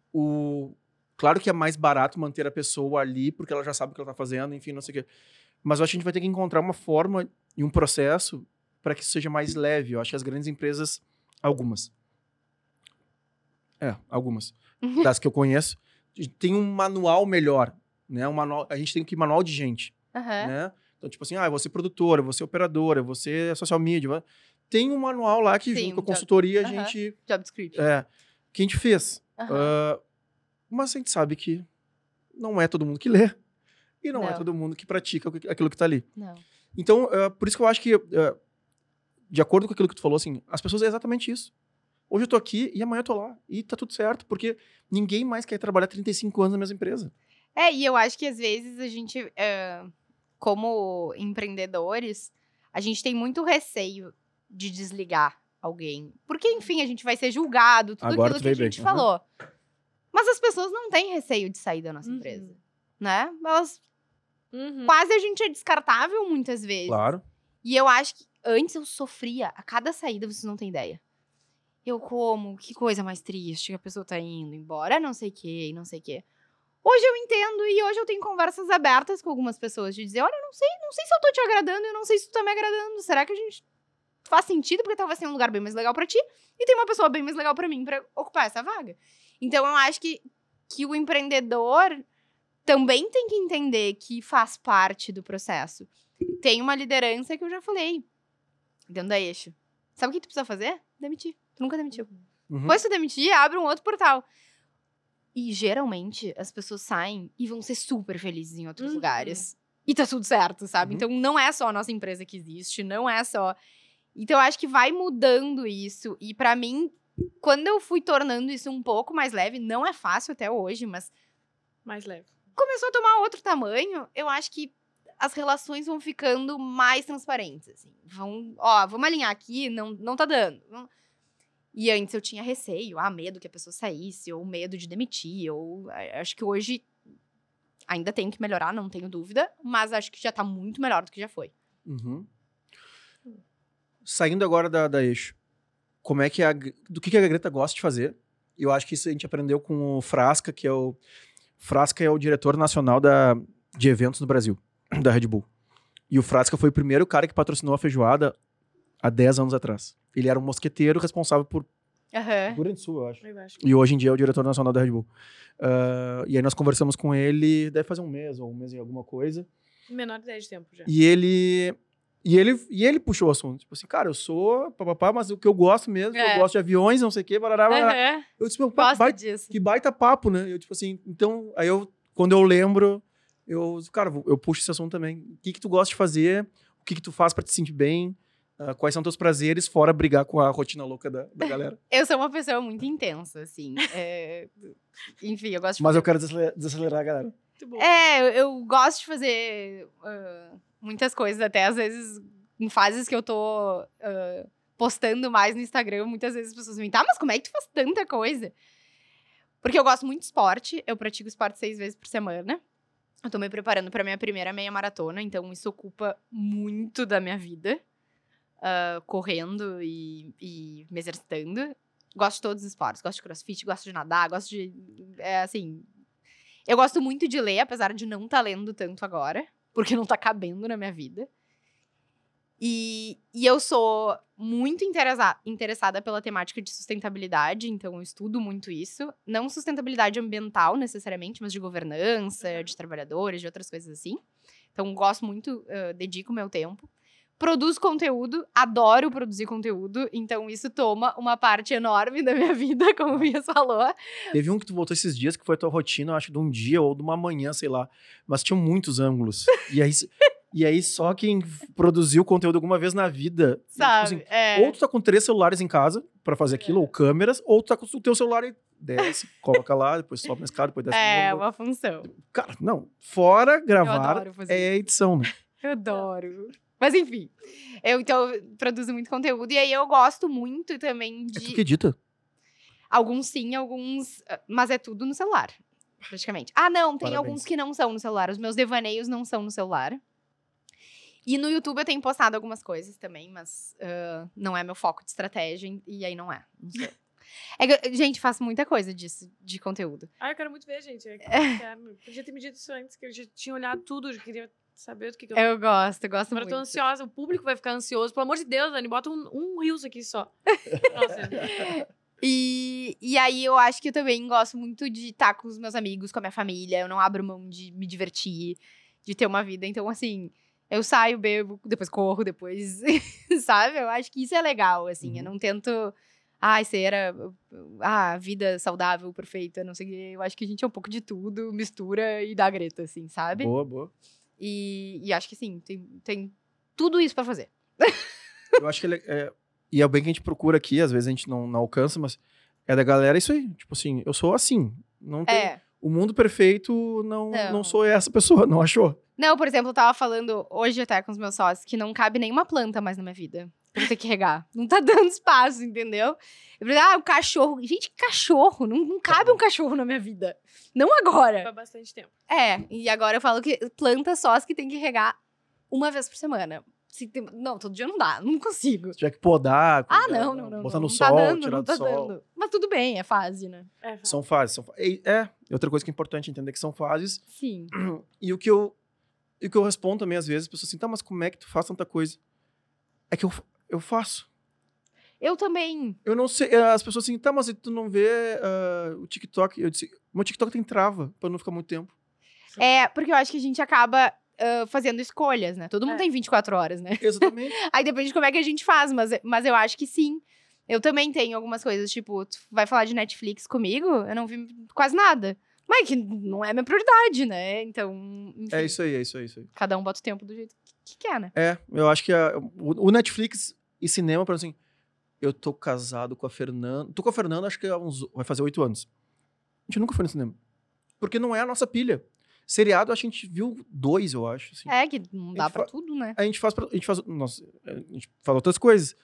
Claro que é mais barato manter a pessoa ali, porque ela já sabe o que ela tá fazendo, enfim, não sei o quê. Mas eu acho que a gente vai ter que encontrar uma forma e um processo para que isso seja mais leve. Eu acho que as grandes empresas, algumas, das que eu conheço, tem um manual melhor, né? A gente tem que ir manual de gente, né? Então, tipo assim, eu vou ser produtora, eu vou ser operadora, eu vou ser social media. Tem um manual lá que, junto com a consultoria, a gente... Job description. Que a gente fez. Mas a gente sabe que não é todo mundo que lê. E não é todo mundo que pratica aquilo que tá ali. Não. Então, por isso que eu acho que, de acordo com aquilo que tu falou, assim, as pessoas é exatamente isso. Hoje eu tô aqui e amanhã eu tô lá. E tá tudo certo, porque ninguém mais quer trabalhar 35 anos na mesma empresa. E eu acho que, às vezes, a gente... Como empreendedores, a gente tem muito receio de desligar alguém. Porque, enfim, a gente vai ser julgado, tudo aquilo que a gente falou. Mas as pessoas não têm receio de sair da nossa empresa, né? Elas... Quase a gente é descartável muitas vezes. Claro. E eu acho que antes eu sofria. A cada saída, vocês não têm ideia. Que coisa mais triste, que a pessoa tá indo embora, não sei o quê. Hoje eu entendo e hoje eu tenho conversas abertas com algumas pessoas de dizer, olha, não sei se eu tô te agradando, eu não sei se tu tá me agradando, será que a gente faz sentido? Porque talvez tenha um lugar bem mais legal pra ti e tem uma pessoa bem mais legal pra mim pra ocupar essa vaga. Então eu acho que o empreendedor também tem que entender que faz parte do processo. Tem uma liderança que eu já falei, dentro da Eixo. Sabe o que tu precisa fazer? Demitir. Tu nunca demitiu. Depois tu demitir, abre um outro portal. E, geralmente, as pessoas saem e vão ser super felizes em outros lugares. E tá tudo certo, sabe? Então, não é só a nossa empresa que existe, não é só... Então, eu acho que vai mudando isso. E, pra mim, quando eu fui tornando isso um pouco mais leve, não é fácil até hoje, mas... Mais leve. Começou a tomar outro tamanho, eu acho que as relações vão ficando mais transparentes, assim. Vão, ó, vamos alinhar aqui, não tá dando. E antes eu tinha receio, medo que a pessoa saísse, ou medo de demitir, ou... Acho que hoje ainda tenho que melhorar, não tenho dúvida, mas acho que já tá muito melhor do que já foi. Uhum. Saindo agora da Eixo, como é que do que a Greta gosta de fazer? Eu acho que isso a gente aprendeu com o Frasca, que é o... Frasca é o diretor nacional de eventos no Brasil, da Red Bull. E o Frasca foi o primeiro cara que patrocinou a feijoada há 10 anos atrás. Ele era um mosqueteiro responsável por Rio Grande do Sul, eu acho. E hoje em dia é o diretor nacional da Red Bull. E aí nós conversamos com ele, deve fazer um mês e alguma coisa. Menor de 10 tempo já. E ele puxou o assunto. Tipo assim, cara, eu sou papapá, mas o que eu gosto mesmo, eu gosto de aviões, não sei o quê, barará. Eu disse, meu, que baita papo, né? Eu, tipo assim, então, aí eu, quando eu lembro, eu puxo esse assunto também. O que que tu gosta de fazer? O que que tu faz pra te sentir bem? Quais são teus prazeres, fora brigar com a rotina louca da galera? Eu sou uma pessoa muito intensa, assim. Enfim, eu gosto de... Mas eu quero desacelerar a galera. Muito bom. Eu gosto de fazer... muitas coisas, até às vezes em fases que eu tô postando mais no Instagram, muitas vezes as pessoas me perguntam, mas como é que tu faz tanta coisa? Porque eu gosto muito de esporte, eu pratico esporte 6 vezes por semana, eu tô me preparando pra minha primeira meia maratona, então isso ocupa muito da minha vida, correndo e me exercitando. Gosto de todos os esportes, gosto de crossfit, gosto de nadar, gosto de, assim... Eu gosto muito de ler, apesar de não estar lendo tanto agora, porque não tá cabendo na minha vida. E eu sou muito interessada pela temática de sustentabilidade, então eu estudo muito isso. Não sustentabilidade ambiental, necessariamente, mas de governança, de trabalhadores, de outras coisas assim. Então, gosto muito, dedico meu tempo. Produzo conteúdo, adoro produzir conteúdo, então isso toma uma parte enorme da minha vida, como o Vinhas falou. Teve um que tu voltou esses dias, que foi a tua rotina, eu acho, de um dia ou de uma manhã, sei lá, mas tinha muitos ângulos. E aí só quem produziu conteúdo alguma vez na vida, sabe? Tipo assim, ou tu tá com 3 celulares em casa pra fazer aquilo, ou câmeras, ou tu tá com o teu celular e desce, coloca lá, depois sobe na escada, depois desce. Uma função. Cara, não, fora gravar, edição, né? Eu adoro. Mas enfim, eu produzo muito conteúdo e aí eu gosto muito também de... É tu que edita? Alguns sim, alguns... Mas é tudo no celular, praticamente. Não, tem alguns que não são no celular. Os meus devaneios não são no celular. E no YouTube eu tenho postado algumas coisas também, mas não é meu foco de estratégia e aí não é. Não sei. Gente, faço muita coisa disso, de conteúdo. Eu quero muito ver, gente. Eu podia ter me dito isso antes, que eu já tinha olhado tudo, eu queria... Saber do que eu... Eu gosto muito. Eu tô ansiosa, o público vai ficar ansioso. Pelo amor de Deus, Anne, bota um reels aqui só. Nossa. E aí eu acho que eu também gosto muito de estar com os meus amigos, com a minha família. Eu não abro mão de me divertir, de ter uma vida. Então, assim, eu saio, bebo, depois corro, depois... Sabe? Eu acho que isso é legal, assim. Eu não tento... vida saudável, perfeita, não sei o quê. Eu acho que a gente é um pouco de tudo, mistura e dá Greta, assim, sabe? Boa. E acho que sim, tem tudo isso pra fazer. Eu acho que e é bem que a gente procura aqui, às vezes a gente não alcança, mas é da galera isso aí. Tipo assim, eu sou assim. Não tem, o mundo perfeito, não sou essa pessoa, não achou? Não, por exemplo, eu tava falando hoje até com os meus sócios que não cabe nenhuma planta mais na minha vida. Vou ter que regar. Não tá dando espaço, entendeu? Eu falei, o cachorro... Gente, cachorro! Não cabe um cachorro na minha vida. Não agora. Faz bastante tempo. E agora eu falo que plantas só as que tem que regar uma vez por semana. Não, todo dia não dá. Não consigo. Se tiver que podar... Não. Botar no sol, tirar do sol. Mas tudo bem, é fase, né? São fases. Outra coisa que é importante entender que são fases. Sim. E o que eu respondo também, às vezes, as pessoas assim, mas como é que tu faz tanta coisa? É que eu faço. Eu também. Eu não sei. As pessoas assim, mas tu não vê o TikTok? Eu disse, meu TikTok tem trava pra não ficar muito tempo. Porque eu acho que a gente acaba fazendo escolhas, né? Todo mundo tem 24 horas, né? Exatamente. Aí depende de como é que a gente faz, mas eu acho que sim. Eu também tenho algumas coisas, tipo, tu vai falar de Netflix comigo? Eu não vi quase nada. Mas que não é minha prioridade, né? Então, enfim. É isso aí. Cada um bota o tempo do jeito que quer, né? Eu acho que o Netflix e cinema, por exemplo, assim, eu tô casado com a Fernanda. Tô com a Fernanda, acho que vai fazer 8 anos. A gente nunca foi no cinema. Porque não é a nossa pilha. Seriado, acho que a gente viu dois, eu acho. Assim. É, que não dá pra tudo, né? A gente faz outras coisas.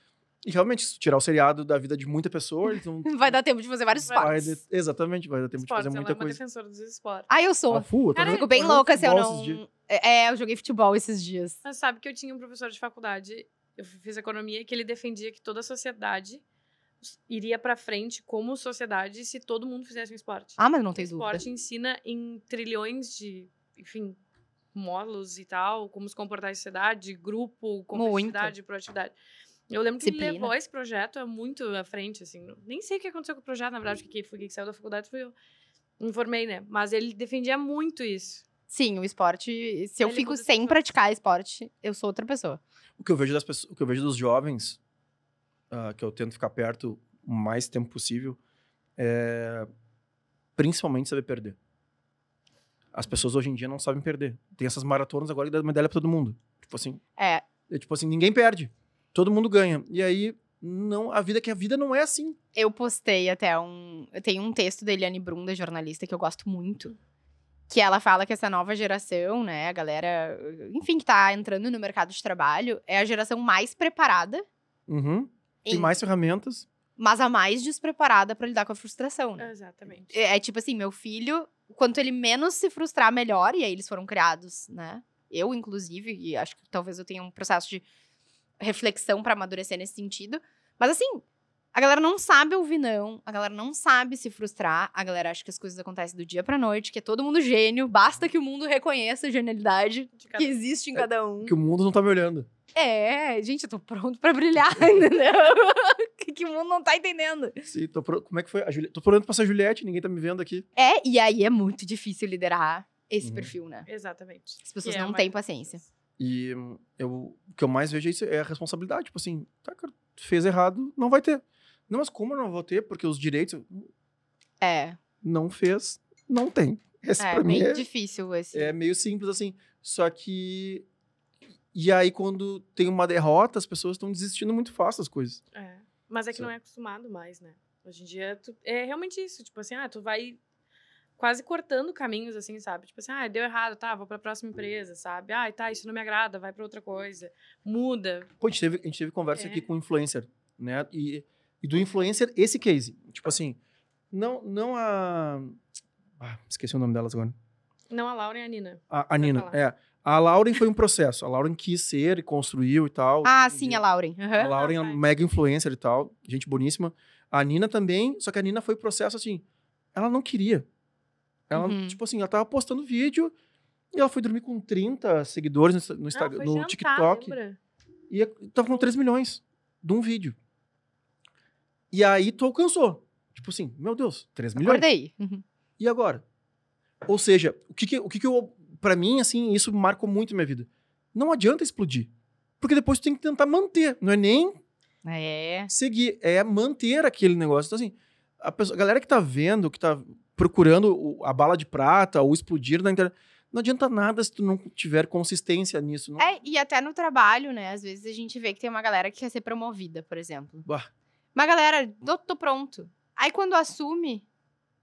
E realmente, se tirar o seriado da vida de muita pessoa... Então... Vai dar tempo de fazer vários esportes. Exatamente, vai dar tempo esportes, de fazer muita coisa. Esportes, ela é uma defensora dos esportes. Ah, eu sou. Eu fico bem louca se eu não... eu joguei futebol esses dias. Mas sabe que eu tinha um professor de faculdade, eu fiz economia, que ele defendia que toda a sociedade iria pra frente como sociedade se todo mundo fizesse um esporte. Ah, mas não tem dúvida. O esporte ensina em trilhões de, enfim, módulos e tal, como se comportar em sociedade, grupo, competitividade, proatividade... Eu lembro que ele levou esse projeto muito à frente, assim. Nem sei o que aconteceu com o projeto, na verdade, porque quem saiu da faculdade foi eu. Informei, né? Mas ele defendia muito isso. Sim, o esporte... Se eu fico sem praticar esporte, eu sou outra pessoa. O que eu vejo das pessoas, o que eu vejo dos jovens, que eu tento ficar perto o mais tempo possível, é principalmente saber perder. As pessoas hoje em dia não sabem perder. Tem essas maratonas agora que dá medalha pra todo mundo. Tipo assim... Tipo assim, ninguém perde. Todo mundo ganha. E aí, não, a vida não é assim. Eu postei até Tem um texto da Eliane Brum, da jornalista, que eu gosto muito. Que ela fala que essa nova geração, né? A galera, enfim, que tá entrando no mercado de trabalho, é a geração mais preparada. Uhum. Tem mais ferramentas. Mas a mais despreparada pra lidar com a frustração, né? Exatamente. É tipo assim, meu filho, quanto ele menos se frustrar, melhor. E aí, eles foram criados, né? Eu, inclusive, e acho que talvez eu tenha um processo de reflexão pra amadurecer nesse sentido. Mas assim, a galera não sabe ouvir não, a galera não sabe se frustrar, a galera acha que as coisas acontecem do dia pra noite, que é todo mundo gênio, basta que o mundo reconheça a genialidade que existe em cada um. Que o mundo não tá me olhando. Gente, eu tô pronto pra brilhar, entendeu? que o mundo não tá entendendo. Sim, como é que foi? Tô pronto pra ser a Juliette, ninguém tá me vendo aqui. E aí é muito difícil liderar esse perfil, né? Exatamente. As pessoas não têm paciência. E o que eu mais vejo é isso, é a responsabilidade. Tipo assim, tá, cara, fez errado, não vai ter. Não, mas como eu não vou ter? Porque os direitos... Não fez, não tem. Esse pra mim meio difícil esse. É meio simples, assim. Só que... E aí, quando tem uma derrota, as pessoas estão desistindo muito fácil das coisas. Mas é que não é acostumado mais, né? Hoje em dia, é realmente isso. Tipo assim, tu vai... quase cortando caminhos, assim, sabe? Tipo assim, deu errado, tá, vou pra próxima empresa, sabe? Isso não me agrada, vai pra outra coisa. Muda. Pô, a gente teve conversa aqui com o influencer, né? E do influencer, esse case. Tipo assim, não a... esqueci o nome delas agora. Não a Lauren e a Nina. A Nina, A Lauren foi um processo. A Lauren quis ser e construiu e tal. A Lauren. Uhum. A Lauren é uma mega influencer e tal. Gente boníssima. A Nina também, só que a Nina foi um processo, assim, ela não queria. Ela, tipo assim, ela tava postando vídeo e ela foi dormir com 30 seguidores no Instagram, no jantar, TikTok. Lembra? E tava com 3 milhões de um vídeo. E aí tu alcançou. Tipo assim, meu Deus, 3 milhões. Acordei. Uhum. E agora? Ou seja, o que eu... Pra mim, assim, isso marcou muito a minha vida. Não adianta explodir. Porque depois tu tem que tentar manter. Não é nem seguir. É manter aquele negócio. Então assim, a galera que tá vendo, que tá... procurando a bala de prata ou explodir na internet. Não adianta nada se tu não tiver consistência nisso. Não... E até no trabalho, né? Às vezes a gente vê que tem uma galera que quer ser promovida, por exemplo. Mas galera, tô pronto. Aí quando assume,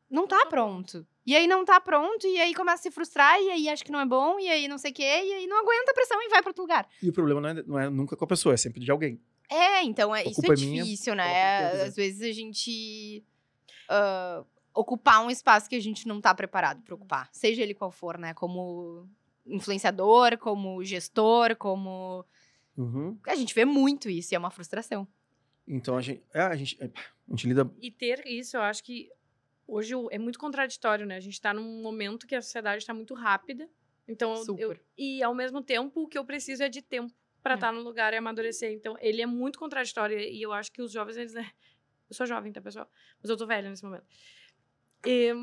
não tá pronto. E aí não tá pronto, e aí começa a se frustrar, e aí acha que não é bom, e aí não sei o quê, e aí não aguenta a pressão e vai pra outro lugar. E o problema não é nunca com a pessoa, é sempre de alguém. Então isso é difícil, né? Às vezes a gente... ocupar um espaço que a gente não tá preparado para ocupar. Seja ele qual for, né? Como influenciador, como gestor, como... Uhum. A gente vê muito isso e é uma frustração. Então, a gente lida... E ter isso, eu acho que hoje é muito contraditório, né? A gente tá num momento que a sociedade tá muito rápida. Então, e ao mesmo tempo, o que eu preciso é de tempo para estar no lugar e amadurecer. Então, ele é muito contraditório. E eu acho que os jovens, eles... Eu sou jovem, tá, pessoal? Mas eu tô velha nesse momento.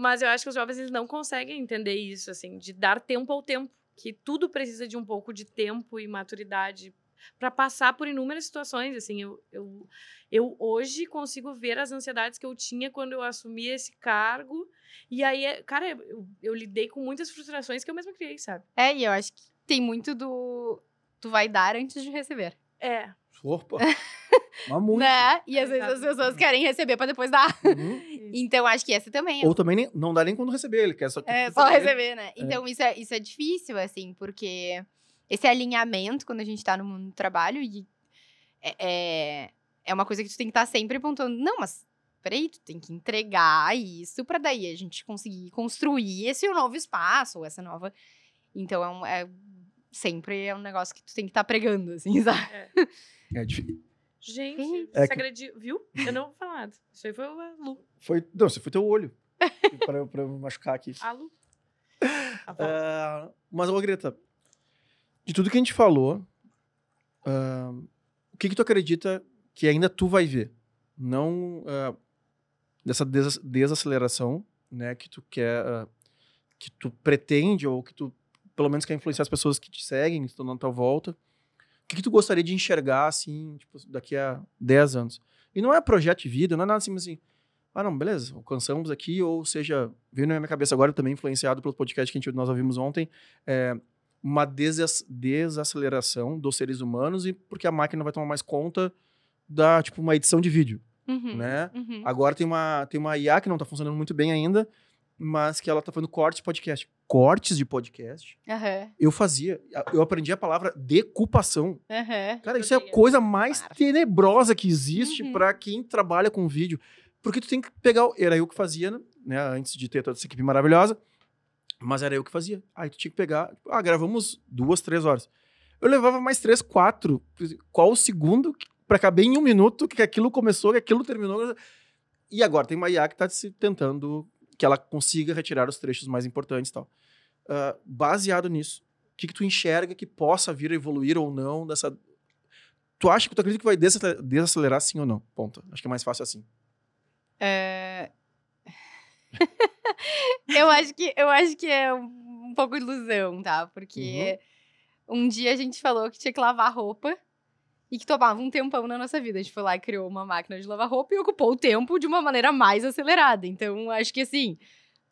Mas eu acho que os jovens eles não conseguem entender isso, assim, de dar tempo ao tempo, que tudo precisa de um pouco de tempo e maturidade para passar por inúmeras situações, assim, eu hoje consigo ver as ansiedades que eu tinha quando eu assumi esse cargo, e aí, cara, eu lidei com muitas frustrações que eu mesma criei, sabe? E eu acho que tem muito do tu vai dar antes de receber. Opa! Mas muito. Né? E às vezes as pessoas querem receber pra depois dar. Uhum. Então, acho que essa também. É. Ou também nem, não dá nem quando receber, ele quer só que é, só receber, né? Então, isso é difícil, assim, porque esse alinhamento, quando a gente tá no mundo do trabalho, e é uma coisa que tu tem que estar sempre apontando. Não, mas peraí, tu tem que entregar isso pra daí a gente conseguir construir esse novo espaço, ou essa nova... Então, sempre é um negócio que tu tem que estar pregando, assim, sabe? É difícil. Gente, você agrediu, viu? Eu não vou falar. Isso aí foi o Lu. Não, você foi teu olho. pra eu me machucar aqui. A Lu. Mas, Greta, de tudo que a gente falou, o que tu acredita que ainda tu vai ver? Não dessa desaceleração, né, que tu quer... que tu pretende, ou que tu pelo menos quer influenciar as pessoas que te seguem, que estão na tua volta. O que tu gostaria de enxergar, assim, tipo, daqui a 10 anos? E não é projeto de vida, não é nada assim, ah, não, beleza, alcançamos aqui, ou seja, veio na minha cabeça agora, também influenciado pelo podcast que nós ouvimos ontem, uma desaceleração dos seres humanos, e porque a máquina vai tomar mais conta da, tipo, uma edição de vídeo, né? Uhum. Agora tem uma IA que não tá funcionando muito bem ainda, mas que ela tá fazendo cortes de podcast. Cortes de podcast. Uhum. Eu fazia. Eu aprendi a palavra decupação. Uhum. Cara, isso é a coisa mais tenebrosa que existe pra quem trabalha com vídeo. Porque tu tem que pegar... Era eu que fazia, né? Antes de ter toda essa equipe maravilhosa. Mas era eu que fazia. Aí tu tinha que pegar... Ah, gravamos 2, 3 horas. Eu levava mais 3, 4. Qual o segundo pra caber em 1 minuto que aquilo começou, que aquilo terminou. E agora tem uma IA que tá se tentando... que ela consiga retirar os trechos mais importantes e tal. Baseado nisso, o que tu enxerga que possa vir a evoluir ou não dessa... Tu acha que tu acredita que vai desacelerar sim ou não? Ponto. Acho que é mais fácil assim. Eu acho que é um pouco ilusão, tá? Porque um dia a gente falou que tinha que lavar roupa e que tomava um tempão na nossa vida. A gente foi lá e criou uma máquina de lavar roupa e ocupou o tempo de uma maneira mais acelerada. Então, acho que assim,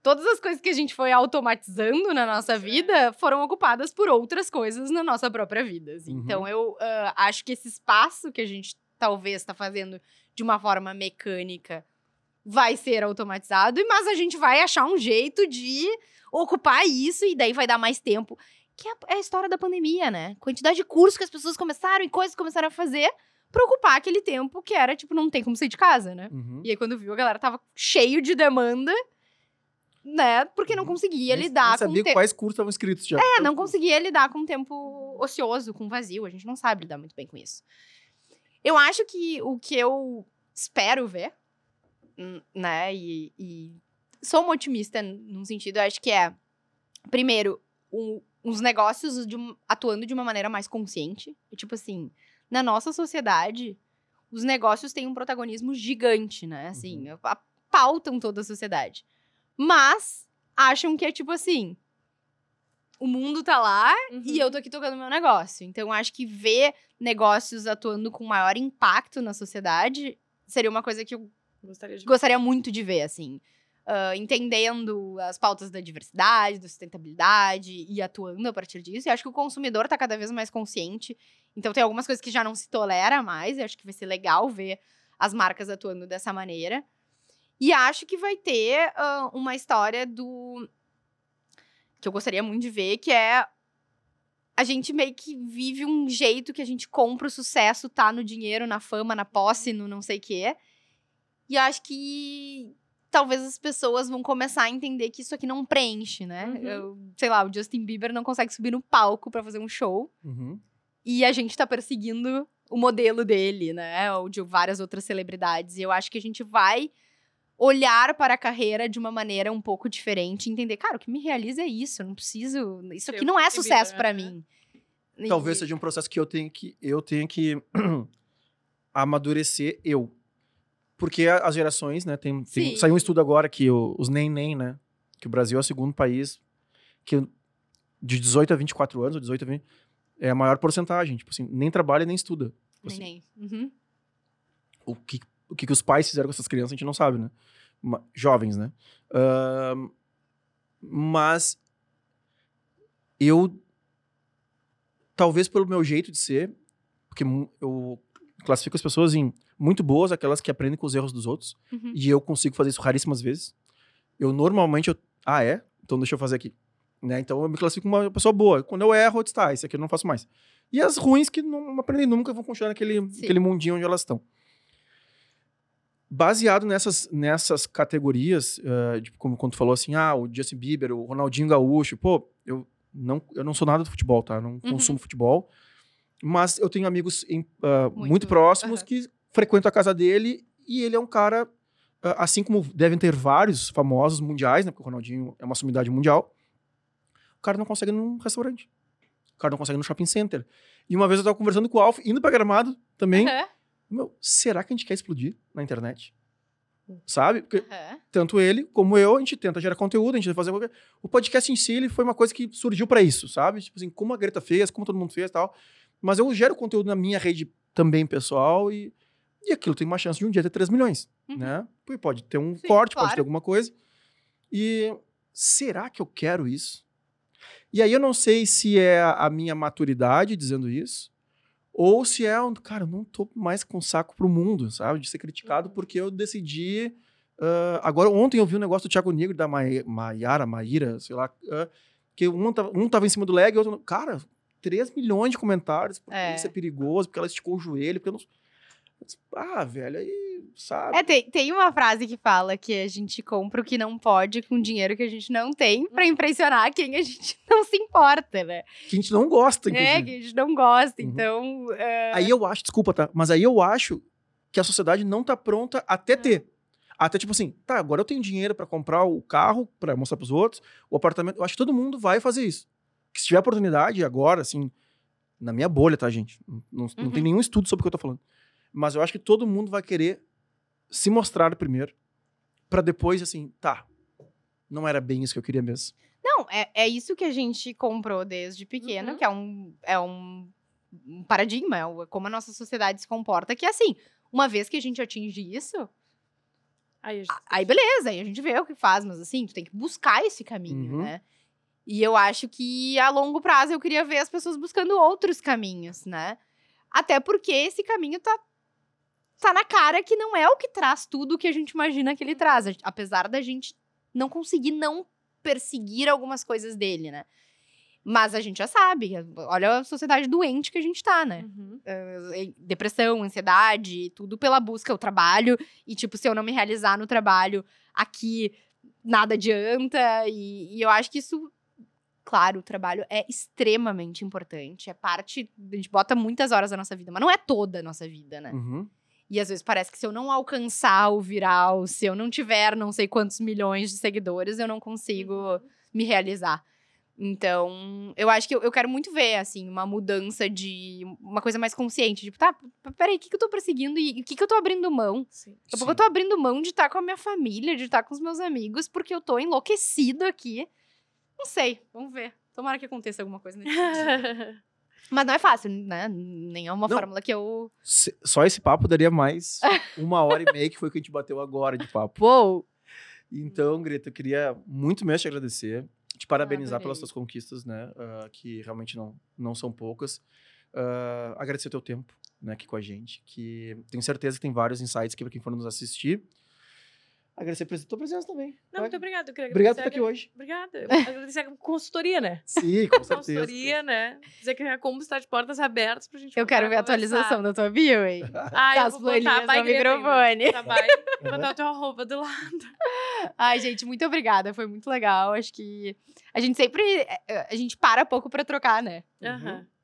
todas as coisas que a gente foi automatizando na nossa vida foram ocupadas por outras coisas na nossa própria vida. Assim. Então, eu acho que esse espaço que a gente talvez está fazendo de uma forma mecânica vai ser automatizado, mas a gente vai achar um jeito de ocupar isso e daí vai dar mais tempo. Que é a história da pandemia, né? Quantidade de cursos que as pessoas começaram e coisas começaram a fazer pra ocupar aquele tempo que era, tipo, não tem como sair de casa, né? Uhum. E aí, quando viu, a galera tava cheio de demanda, né? Porque não conseguia lidar com o tempo. Não sabia quais cursos estavam inscritos já. Não conseguia lidar com o tempo ocioso, com o vazio. A gente não sabe lidar muito bem com isso. Eu acho que o que eu espero ver, né? E sou uma otimista num sentido, eu acho que é, primeiro, uns negócios atuando de uma maneira mais consciente. E, tipo assim, na nossa sociedade, os negócios têm um protagonismo gigante, né? Assim, pautam toda a sociedade. Mas acham que é, tipo assim, o mundo tá lá e eu tô aqui tocando meu negócio. Então, acho que ver negócios atuando com maior impacto na sociedade seria uma coisa que eu gostaria muito de ver, assim. Entendendo as pautas da diversidade, da sustentabilidade e atuando a partir disso. E acho que o consumidor está cada vez mais consciente. Então, tem algumas coisas que já não se tolera mais. E acho que vai ser legal ver as marcas atuando dessa maneira. E acho que vai ter uma história do... que eu gostaria muito de ver, que é... a gente meio que vive um jeito que a gente compra o sucesso, tá no dinheiro, na fama, na posse, no não sei o quê. E acho que... talvez as pessoas vão começar a entender que isso aqui não preenche, né? Sei lá, o Justin Bieber não consegue subir no palco pra fazer um show. E a gente tá perseguindo o modelo dele, né? Ou de várias outras celebridades. E eu acho que a gente vai olhar para a carreira de uma maneira um pouco diferente. Entender, cara, o que me realiza é isso. Eu não preciso... Isso aqui não é sucesso pra mim. Talvez seja um processo que eu tenho que amadurecer eu. Porque as gerações, né, saiu um estudo agora que os neném, né, que o Brasil é o segundo país que de 18 a 24 anos, ou 18 a 20, é a maior porcentagem, tipo assim, nem trabalha nem estuda. Assim, neném. O que os pais fizeram com essas crianças a gente não sabe, né, jovens, né, mas eu, talvez pelo meu jeito de ser, porque eu classifico as pessoas em muito boas, aquelas que aprendem com os erros dos outros. Uhum. E eu consigo fazer isso raríssimas vezes. Eu normalmente... Então deixa eu fazer aqui. Né? Então eu me classifico como uma pessoa boa. Quando eu erro, eu disse, tá, isso aqui eu não faço mais. E as ruins que não aprendem nunca vão continuar naquele mundinho onde elas estão. Baseado nessas categorias, tipo, como tu falou assim, o Justin Bieber, o Ronaldinho Gaúcho, pô, eu não sou nada do futebol, tá? Eu não consumo futebol, mas eu tenho amigos muito próximos que frequentam a casa dele e ele é um cara, assim como devem ter vários famosos mundiais, né? Porque o Ronaldinho é uma sumidade mundial. O cara não consegue ir num restaurante. O cara não consegue ir no shopping center. E uma vez eu tava conversando com o Alf, indo pra Gramado também. Meu, será que a gente quer explodir na internet? Sabe? Porque tanto ele como eu, a gente tenta gerar conteúdo, a gente tenta fazer qualquer... O podcast em si, ele foi uma coisa que surgiu pra isso, sabe? Tipo assim, como a Greta fez, como todo mundo fez e tal. Mas eu gero conteúdo na minha rede também, pessoal, e aquilo tem uma chance de um dia ter 3 milhões, né? Pode ter um corte, claro. Pode ter alguma coisa. E será que eu quero isso? E aí eu não sei se é a minha maturidade dizendo isso, ou se é, cara, eu não tô mais com saco pro mundo, sabe? De ser criticado, porque eu decidi... agora, ontem eu vi um negócio do Thiago Negro, da Maíra, sei lá, que um tava em cima do leg e outro... Cara, 3 milhões de comentários, porque isso é perigoso, porque ela esticou o joelho, porque eu não... velho, aí, sabe? Tem uma frase que fala que a gente compra o que não pode com dinheiro que a gente não tem pra impressionar quem a gente não se importa, né? Que a gente não gosta, inclusive. É, que a gente não gosta, então... Aí eu acho, desculpa, tá? Mas aí eu acho que a sociedade não tá pronta até ter. Até tipo assim, tá, agora eu tenho dinheiro pra comprar o carro, pra mostrar pros outros, o apartamento, eu acho que todo mundo vai fazer isso. Que se tiver oportunidade agora, assim, na minha bolha, tá, gente? Não tem nenhum estudo sobre o que eu tô falando. Mas eu acho que todo mundo vai querer se mostrar primeiro, pra depois, assim, tá, não era bem isso que eu queria mesmo. Não, é isso que a gente comprou desde pequeno, que é um paradigma, é como a nossa sociedade se comporta, que é assim, uma vez que a gente atinge isso, aí beleza, aí a gente vê o que faz, mas assim, tu tem que buscar esse caminho, né? E eu acho que a longo prazo eu queria ver as pessoas buscando outros caminhos, né? Até porque esse caminho tá na cara que não é o que traz tudo o que a gente imagina que ele traz. Apesar da gente não conseguir não perseguir algumas coisas dele, né? Mas a gente já sabe. Olha a sociedade doente que a gente tá, né? Depressão, ansiedade, tudo pela busca, o trabalho. E, tipo, se eu não me realizar no trabalho aqui, nada adianta. E eu acho que isso... Claro, o trabalho é extremamente importante, é parte, a gente bota muitas horas da nossa vida, mas não é toda a nossa vida, né? E às vezes parece que se eu não alcançar o viral, se eu não tiver não sei quantos milhões de seguidores, eu não consigo me realizar. Então, eu acho que eu quero muito ver, assim, uma mudança de... Uma coisa mais consciente, tipo, tá, peraí, o que eu tô perseguindo e o que eu tô abrindo mão? Daqui a pouco eu tô abrindo mão de estar com a minha família, de estar com os meus amigos, porque eu tô enlouquecido aqui. Não sei, vamos ver. Tomara que aconteça alguma coisa nesse sentido. Mas não é fácil, né? Nem é uma fórmula que eu... Só esse papo daria mais 1h30, que foi o que a gente bateu agora de papo. Uou! Então, Greta, eu queria muito mesmo te agradecer, te parabenizar pelas suas conquistas, né? Que realmente não são poucas. Agradecer o teu tempo, né? Aqui com a gente, que tenho certeza que tem vários insights aqui para quem for nos assistir. Agradecer a tua presença também. Não, muito obrigada. Obrigado por estar aqui hoje. Obrigada. Agradecer a consultoria, né? Sim, com certeza. Consultoria, né? Dizer que a Combo está de portas abertas pra gente... Eu quero ver a atualização da tua bio, hein? Eu vou botar a microfone. Vou botar a tua roupa do lado. Ai, gente, muito obrigada. Foi muito legal. Acho que a gente sempre... A gente para pouco pra trocar, né?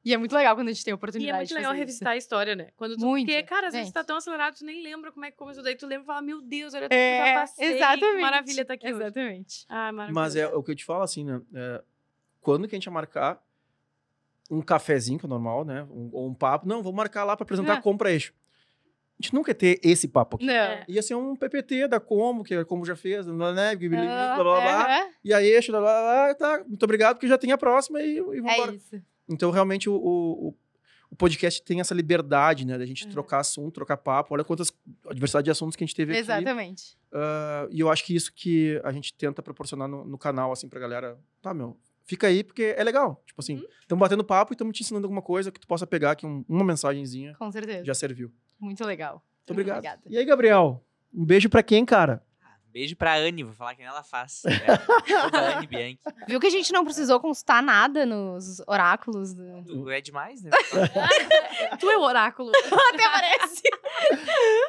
E é muito legal quando a gente tem a oportunidade de fazer isso. E é muito legal revisitar a história, né? Quando tu... Muito. Porque, cara, às vezes tá tão acelerado, tu nem lembra como é que começou. Daí tu lembra e fala, meu Deus, olha tudo que eu já passei. Exatamente. Que maravilha tá aqui hoje. Exatamente. Ah, maravilha. Mas é o que eu te falo, assim, né? Quando que a gente ia marcar um cafezinho, que é normal, né? Ou um papo. Não, vou marcar lá pra apresentar a Compra Eixo. A gente nunca ia ter esse papo aqui. Não. Ia ser um PPT da Combo, que a Combo já fez, né? Blá, blá, blá. E a Eixo, blá, blá, blá. Tá, muito obrigado, porque já tem a próxima e vamos embora. É isso. Então, realmente, o podcast tem essa liberdade, né? Da gente trocar assunto, trocar papo. Olha quantas diversidade de assuntos que a gente teve aqui. Exatamente. E eu acho que isso que a gente tenta proporcionar no canal, assim, pra galera. Tá, meu, fica aí, porque é legal. Tipo assim, estamos batendo papo e estamos te ensinando alguma coisa que tu possa pegar aqui uma mensagenzinha. Com certeza. Já serviu. Muito legal. Muito obrigado. Obrigada. E aí, Gabriel? Um beijo pra quem, cara? Beijo pra Anne, vou falar que ela faz. É, Anne Bianchi. Viu que a gente não precisou consultar nada nos oráculos? Tu é demais, né? Tu é o oráculo. Até parece.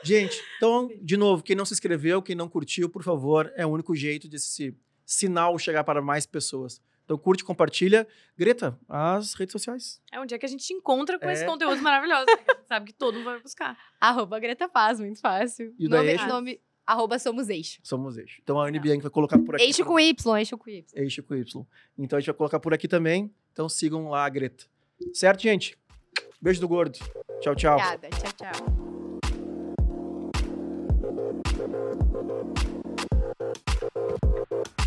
Gente, então, de novo, quem não se inscreveu, quem não curtiu, por favor, é o único jeito desse sinal chegar para mais pessoas. Então curte, compartilha. Greta, as redes sociais. É onde é que a gente se encontra com esse conteúdo maravilhoso. Que a gente sabe que todo mundo vai buscar. @Greta Paz, muito fácil. E o nome, Somos Eixo. Somos Eixo. Então a Anne Bianchi vai colocar por aqui. Eixo com Y, Eixo com Y. Eixo com Y. Então a gente vai colocar por aqui também. Então sigam lá a Greta. Certo, gente? Beijo do gordo. Tchau, tchau. Obrigada. Tchau, tchau.